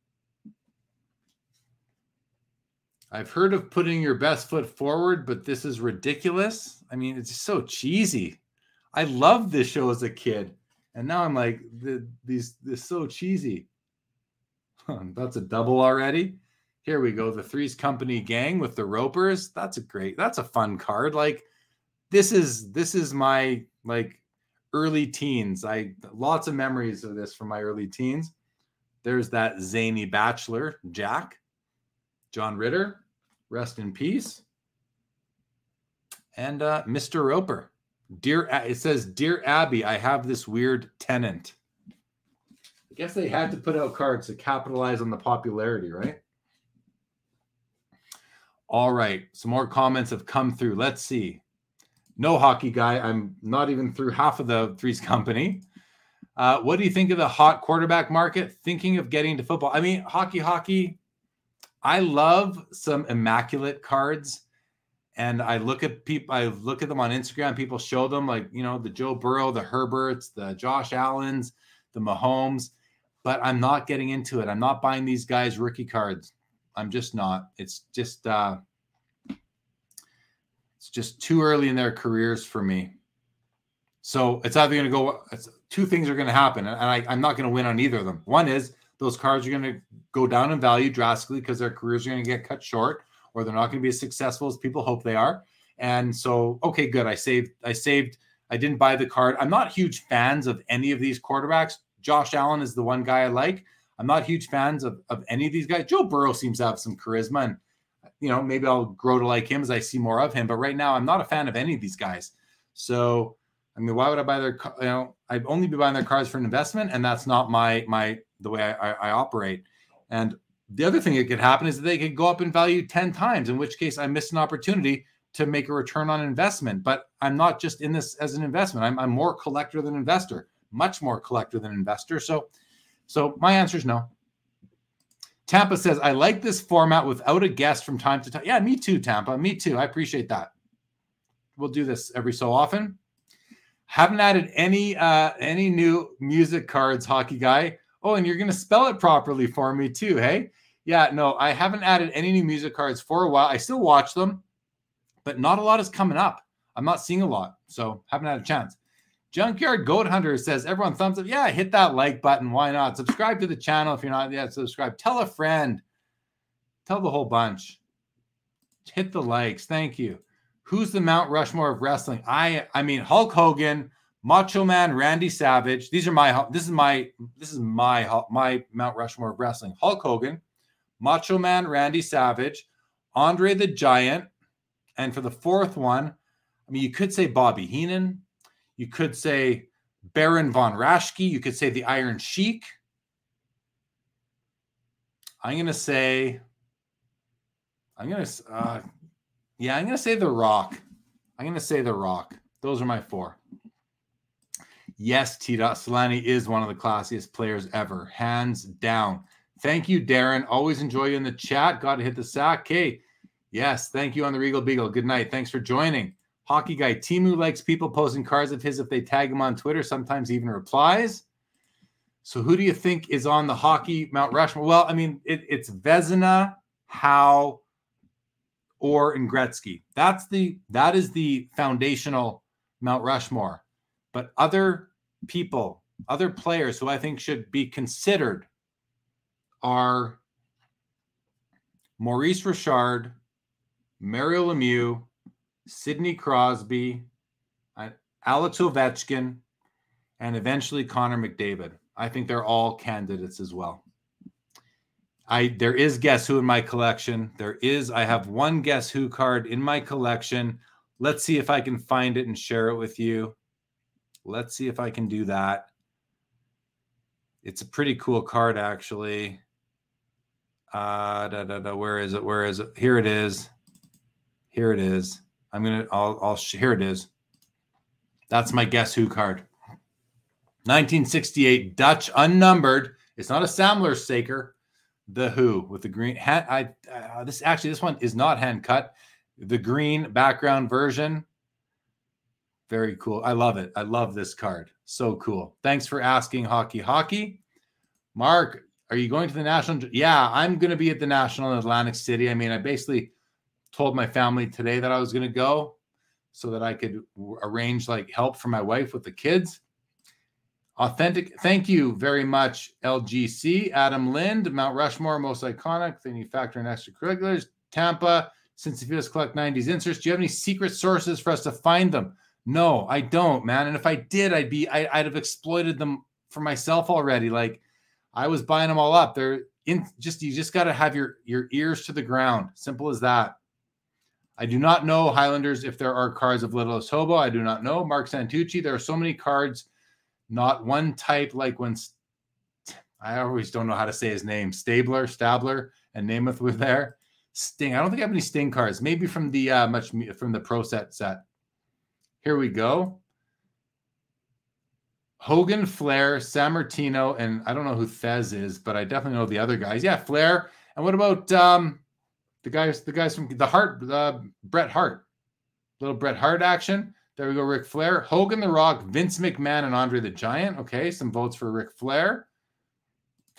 I've heard of putting your best foot forward, but this is ridiculous. I mean, it's just so cheesy. I loved this show as a kid. And now I'm like, these this is so cheesy. That's a double already. Here we go. The Three's Company gang with the Ropers. That's a great, that's a fun card. Like this is, this is my like early teens. I lots of memories of this from my early teens. There's that zany bachelor, Jack. John Ritter. Rest in peace. And uh, Mister Roper. Dear, it says, Dear Abby, I have this weird tenant. I guess they had to put out cards to capitalize on the popularity, right? All right. Some more comments have come through. Let's see. No Hockey Guy. I'm not even through half of the Three's Company. Uh, what do you think of the hot quarterback market? Thinking of getting to football. I mean, hockey, hockey. I love some immaculate cards, and I look at people, I look at them on Instagram. People show them, like, you know, the Joe Burrow, the Herberts, the Josh Allens, the Mahomes, but I'm not getting into it. I'm not buying these guys' rookie cards. I'm just not. It's just, uh, it's just too early in their careers for me. So it's either going to go, it's, two things are going to happen, and I, I'm not going to win on either of them. One is those cards are going to go down in value drastically because their careers are going to get cut short, or they're not going to be as successful as people hope they are. And so, okay, good. I saved, I saved, I didn't buy the card. I'm not huge fans of any of these quarterbacks. Josh Allen is the one guy I like. I'm not huge fans of, of any of these guys. Joe Burrow seems to have some charisma, and, you know, maybe I'll grow to like him as I see more of him. But right now I'm not a fan of any of these guys. So, I mean, why would I buy their, you know, I'd only be buying their cards for an investment, and that's not my, my, the way I, I, I operate. And the other thing that could happen is that they could go up in value ten times, in which case I missed an opportunity to make a return on investment. But I'm not just in this as an investment. I'm, I'm more collector than investor, much more collector than investor. So, so my answer is no. Tampa says, I like this format without a guest from time to time. Yeah, me too, Tampa. Me too. I appreciate that. We'll do this every so often. Haven't added any uh, any new music cards, hockey guy. Oh, and you're going to spell it properly for me too, hey? Yeah, no, I haven't added any new music cards for a while. I still watch them, but not a lot is coming up. I'm not seeing a lot, so haven't had a chance. Junkyard Goat Hunter says, everyone thumbs up. Yeah, hit that like button. Why not? Subscribe to the channel if you're not yet subscribed. Tell a friend. Tell the whole bunch. Hit the likes. Thank you. Who's the Mount Rushmore of wrestling? I I mean, Hulk Hogan, Macho Man Randy Savage. These are my this is my this is my my Mount Rushmore of wrestling. Hulk Hogan, Macho Man Randy Savage, Andre the Giant, and for the fourth one, I mean, you could say Bobby Heenan. You could say Baron Von Raschke. You could say the Iron Sheik. I'm going to say, I'm going to, uh, yeah, I'm going to say The Rock. I'm going to say The Rock. Those are my four. Yes, T. Solani is one of the classiest players ever. Hands down. Thank you, Darren. Always enjoy you in the chat. Got to hit the sack. Hey, yes. Thank you on the Regal Beagle. Good night. Thanks for joining. Hockey guy Timu likes people posting cards of his if they tag him on Twitter, sometimes even replies. So who do you think is on the hockey Mount Rushmore? Well, I mean, it, it's Vezina, Howe, Orr, and Gretzky. That's the, that is the foundational Mount Rushmore. But other people, other players who I think should be considered are Maurice Richard, Mario Lemieux, Sidney Crosby, Alex Ovechkin, and eventually Connor McDavid. I think they're all candidates as well. I there is Guess Who in my collection. There is, I have one Guess Who card in my collection. Let's see if I can find it and share it with you. Let's see if I can do that. It's a pretty cool card, actually. Uh, da, da, da, where is it? Where is it? Here it is. Here it is. I'm going to, I'll, I'll, here it is. That's my Guess Who card. nineteen sixty-eight Dutch unnumbered. It's not a Samler Saker. The Who with the green hat. I, uh, this actually, this one is not hand cut. The green background version. Very cool. I love it. I love this card. So cool. Thanks for asking, Hockey Hockey. Mark, are you going to the National? Yeah, I'm going to be at the National in Atlantic City. I mean, I basically told my family today that I was going to go so that I could arrange like help for my wife with the kids. Authentic. Thank you very much. L G C, Adam Lind, Mount Rushmore, most iconic. Then you factor in extracurriculars, Tampa, since you just collect nineties inserts. Do you have any secret sources for us to find them? No, I don't, man. And if I did, I'd be, I, I'd have exploited them for myself already. Like I was buying them all up. They're in just, you just got to have your, your ears to the ground. Simple as that. I do not know, Highlanders, if there are cards of Littlest Hobo. I do not know. Mark Santucci, there are so many cards, not one type like when St- I always don't know how to say his name. Stabler, Stabler, and Namath were there. Sting. I don't think I have any Sting cards. Maybe from the uh, much from the Pro Set set. Here we go. Hogan, Flair, San Martino, and I don't know who Fez is, but I definitely know the other guys. Yeah, Flair. And what about... Um, The guys, the guys from the Hart, uh, Bret Hart, little Bret Hart action. There we go. Ric Flair, Hogan, The Rock, Vince McMahon, and Andre the Giant. Okay, some votes for Ric Flair.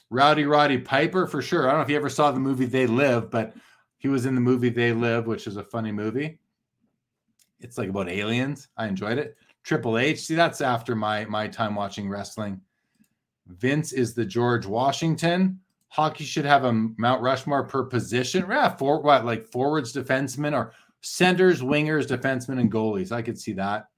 Rowdy Roddy Piper for sure. I don't know if you ever saw the movie They Live, but he was in the movie They Live, which is a funny movie. It's like about aliens. I enjoyed it. Triple H. See, that's after my my time watching wrestling. Vince is the George Washington. Hockey should have a Mount Rushmore per position. Yeah, for what, like forwards, defensemen, or centers, wingers, defensemen, and goalies. I could see that.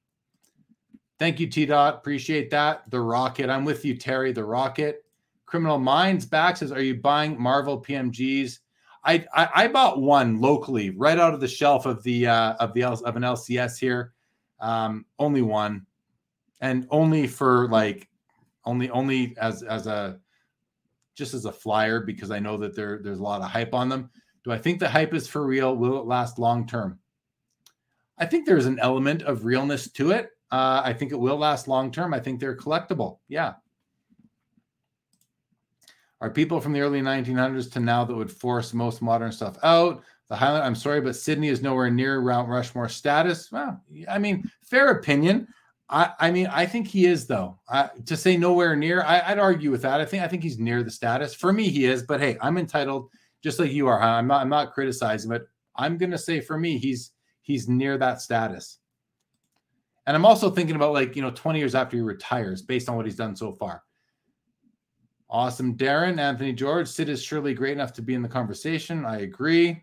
Thank you, T-Dot. Appreciate that. The Rocket. I'm with you, Terry. The Rocket. Criminal Minds back says, are you buying Marvel P M Gs? I, I I bought one locally right out of the shelf of the uh, of the of an L C S here. Um, only one, and only for like only only as as a just as a flyer, because I know that there there's a lot of hype on them. Do I think the hype is for real? Will it last long term? I think there's an element of realness to it. Uh, I think it will last long term. I think they're collectible. Yeah. Are people from the early nineteen hundreds to now that would force most modern stuff out? The Highland, I'm sorry, but Sydney is nowhere near Mount Rushmore status. Well, I mean, fair opinion. I, I mean, I think he is, though. I, to say nowhere near, I, I'd argue with that. I think I think he's near the status. For me, he is. But hey, I'm entitled, just like you are. Huh? I'm not. I'm not criticizing, but I'm gonna say for me, he's he's near that status. And I'm also thinking about, like, you know, twenty years after he retires, based on what he's done so far. Awesome, Darren. Anthony George. Sid is surely great enough to be in the conversation. I agree.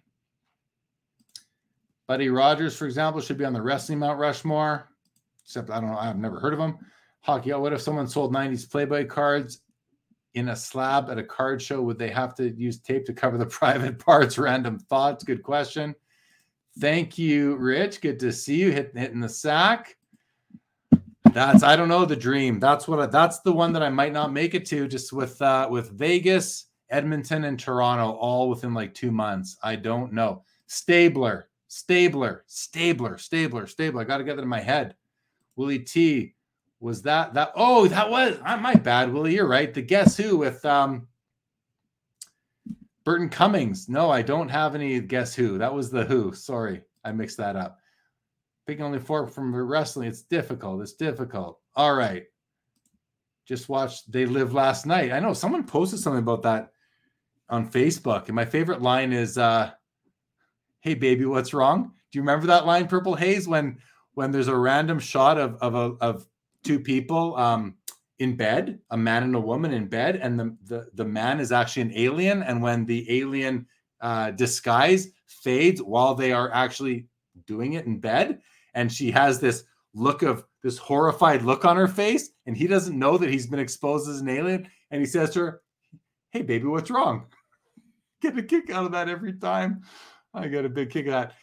Buddy Rogers, for example, should be on the wrestling Mount Rushmore. Except I don't know. I've never heard of him. Hockey. Oh, what if someone sold nineties Playboy cards in a slab at a card show? Would they have to use tape to cover the private parts? Random thoughts. Good question. Thank you, Rich. Good to see you. Hit, hitting the sack. That's, I don't know, the dream. That's what I, that's the one that I might not make it to, just with uh, with Vegas, Edmonton, and Toronto all within like two months. I don't know. Stabler, Stabler, Stabler, Stabler, Stabler. I got to get that in my head. Willie T, was that that? Oh, that was uh, my bad, Willie. You're right. The Guess Who with um, Burton Cummings. No, I don't have any Guess Who. That was The Who. Sorry, I mixed that up. Picking only four from wrestling, it's difficult. It's difficult. All right. Just watched They Live last night. I know someone posted something about that on Facebook. And my favorite line is, uh, hey, baby, what's wrong? Do you remember that line, Purple Haze, when when there's a random shot of of, a, of two people um, in bed, a man and a woman in bed, and the, the, the man is actually an alien. And when the alien uh, disguise fades while they are actually doing it in bed, and she has this look of this horrified look on her face, and he doesn't know that he's been exposed as an alien, and he says to her, hey, baby, what's wrong? Get a kick out of that every time. I got a big kick out of that.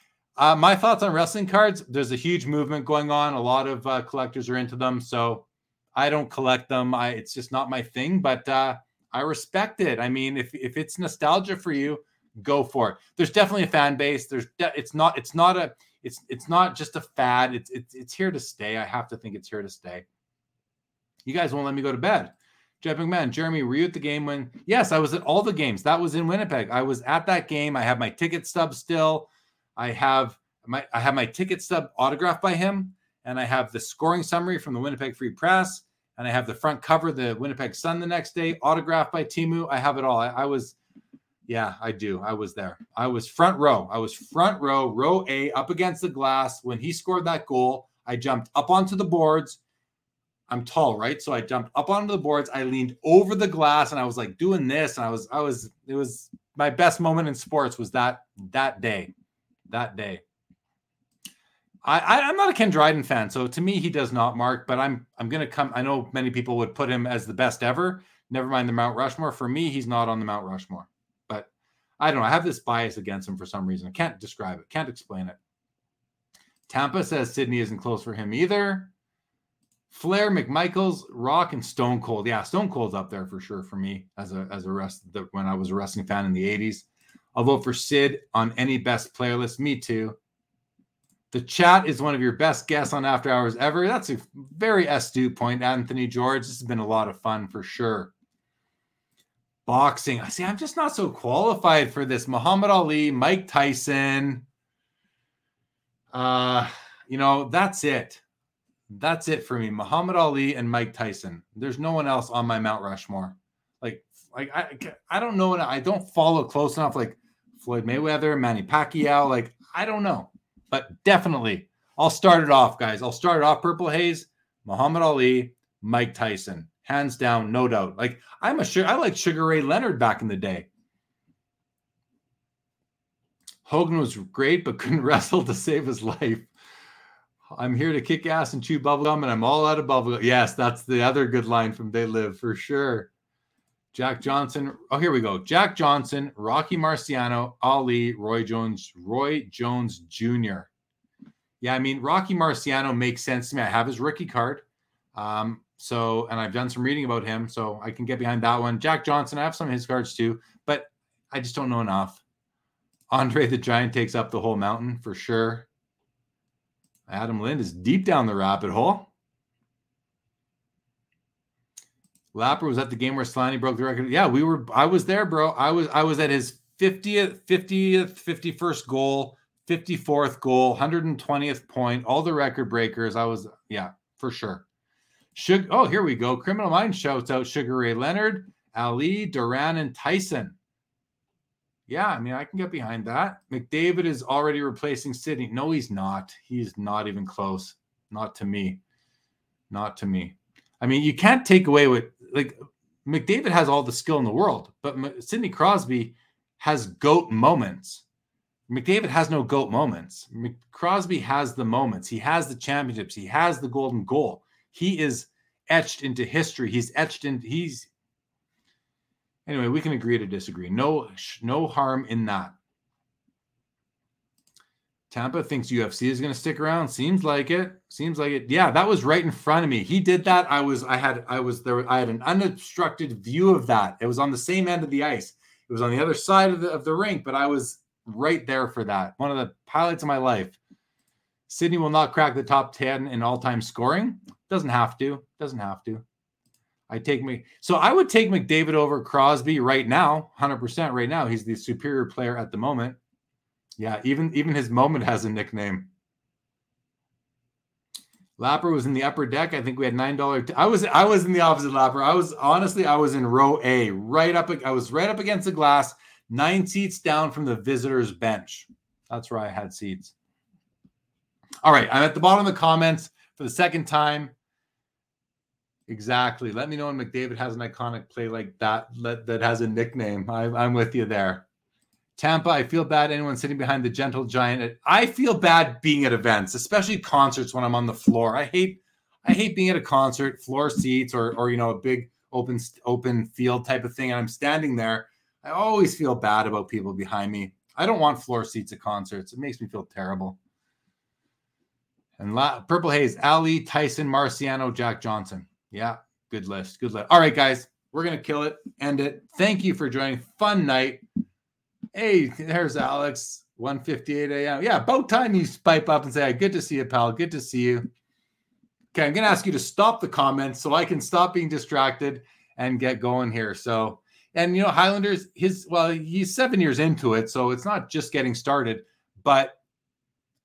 Uh, my thoughts on wrestling cards, there's a huge movement going on. A lot of uh, collectors are into them, so I don't collect them. I, it's just not my thing, but uh, I respect it. I mean, if if it's nostalgia for you, go for it. There's definitely a fan base. There's de- it's not it's not a It's it's not just a fad. It's, it's it's here to stay. I have to think it's here to stay. You guys won't let me go to bed. Jeff McMahon, Jeremy, were you at the game when? Yes, I was at all the games. That was in Winnipeg. I was at that game. I have my ticket stub still. I have my I have my ticket stub autographed by him, and I have the scoring summary from the Winnipeg Free Press, and I have the front cover, the Winnipeg Sun, the next day, autographed by Timu. I have it all. I, I was. Yeah, I do. I was there. I was front row. I was front row, row A, up against the glass. When he scored that goal, I jumped up onto the boards. I'm tall, right? So I jumped up onto the boards. I leaned over the glass, and I was like doing this. And I was, I was, it was my best moment in sports was that, that day, that day. I, I I'm not a Ken Dryden fan. So to me, he does not mark, but I'm, I'm going to come. I know many people would put him as the best ever. Never mind the Mount Rushmore. For me, he's not on the Mount Rushmore. I don't know. I have this bias against him for some reason. I can't describe it. Can't explain it. Tampa says Sydney isn't close for him either. Flair, McMichaels, Rock, and Stone Cold. Yeah, Stone Cold's up there for sure for me as a as a rest the, when I was a wrestling fan in the eighties. I'll vote for Sid on any best player list. Me too. The chat is one of your best guests on After Hours ever. That's a very astute point, Anthony George. This has been a lot of fun for sure. Boxing. I see. I'm just not so qualified for this. Muhammad Ali, Mike Tyson. Uh, you know, that's it. That's it for me. Muhammad Ali and Mike Tyson. There's no one else on my Mount Rushmore. Like, like I, I don't know. I don't follow close enough. Like Floyd Mayweather, Manny Pacquiao. Like I don't know, but definitely, I'll start it off, guys. I'll start it off. Purple Haze. Muhammad Ali, Mike Tyson, hands down, no doubt. Like I'm a sure I like Sugar Ray Leonard back in the day. Hogan was great, but couldn't wrestle to save his life. I'm here to kick ass and chew bubblegum, and I'm all out of bubblegum. Yes, that's the other good line from They Live for sure. Jack Johnson. Oh, here we go. Jack Johnson, Rocky Marciano, Ali, Roy Jones, Roy Jones Junior Yeah, I mean, Rocky Marciano makes sense to me. I have his rookie card. Um, so, and I've done some reading about him, so I can get behind that one. Jack Johnson, I have some of his cards too, but I just don't know enough. Andre the Giant takes up the whole mountain for sure. Adam Lind is deep down the rabbit hole. Lapper was at the game where Slimy broke the record. Yeah, we were. I was there, bro. I was. I was at his fiftieth, fiftieth, fifty-first goal, fifty-fourth goal, one hundred twentieth point. All the record breakers. I was. Yeah, for sure. Sugar, oh, here we go. Criminal Minds shouts out Sugar Ray Leonard, Ali, Duran, and Tyson. Yeah, I mean, I can get behind that. McDavid is already replacing Sidney. No, he's not. He's not even close. Not to me. Not to me. I mean, you can't take away what, like, McDavid has all the skill in the world, but M- Sidney Crosby has GOAT moments. McDavid has no GOAT moments. Mc- Crosby has the moments. He has the championships. He has the golden goal. He is etched into history. He's etched in, he's, Anyway, we can agree to disagree. No, no harm in that. Tampa thinks U F C is going to stick around. Seems like it. Seems like it. Yeah, that was right in front of me. He did that. I was. I had. I was there. I had an unobstructed view of that. It was on the same end of the ice. It was on the other side of the of the rink, but I was right there for that. One of the highlights of my life. Sydney will not crack the top ten in all-time scoring. Doesn't have to. Doesn't have to. I take me so I would take McDavid over Crosby right now, one hundred percent right now. He's the superior player at the moment. Yeah, even even his moment has a nickname. Lapper was in the upper deck. I think we had nine dollars. T- I was I was in the opposite Lapper. I was honestly I was in row A, right up I was right up against the glass, nine seats down from the visitors bench. That's where I had seats. All right, I'm at the bottom of the comments for the second time. Exactly. Let me know when McDavid has an iconic play like that, let, that has a nickname. I, I'm with you there. Tampa, I feel bad anyone sitting behind the gentle giant. I feel bad being at events, especially concerts when I'm on the floor. I hate I hate being at a concert, floor seats or, or you know, a big open open field type of thing, and I'm standing there. I always feel bad about people behind me. I don't want floor seats at concerts. It makes me feel terrible. And La- Purple Haze, Ali, Tyson, Marciano, Jack Johnson. Yeah, good list. Good list. All right, guys, we're going to kill it, end it. Thank you for joining. Fun night. Hey, there's Alex, one fifty-eight a.m. Yeah, about time you pipe up and say, good to see you, pal. Good to see you. Okay, I'm going to ask you to stop the comments so I can stop being distracted and get going here. So, and you know, Highlanders, his, well, he's seven years into it, so it's not just getting started, but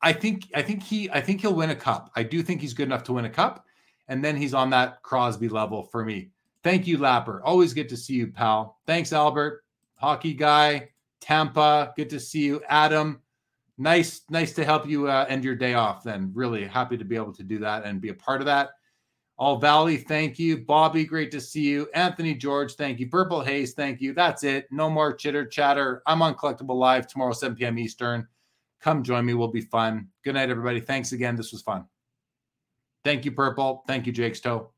I think, I think he, I think he'll win a cup. I do think he's good enough to win a cup. And then he's on that Crosby level for me. Thank you, Lapper. Always good to see you, pal. Thanks, Albert. Hockey guy. Tampa, good to see you. Adam, nice nice to help you uh, end your day off then. Really happy to be able to do that and be a part of that. All Valley, thank you. Bobby, great to see you. Anthony George, thank you. Purple Haze, thank you. That's it. No more chitter chatter. I'm on Collectible Live tomorrow, seven p.m. Eastern. Come join me. We'll be fun. Good night, everybody. Thanks again. This was fun. Thank you, Purple. Thank you, Jake's Toe.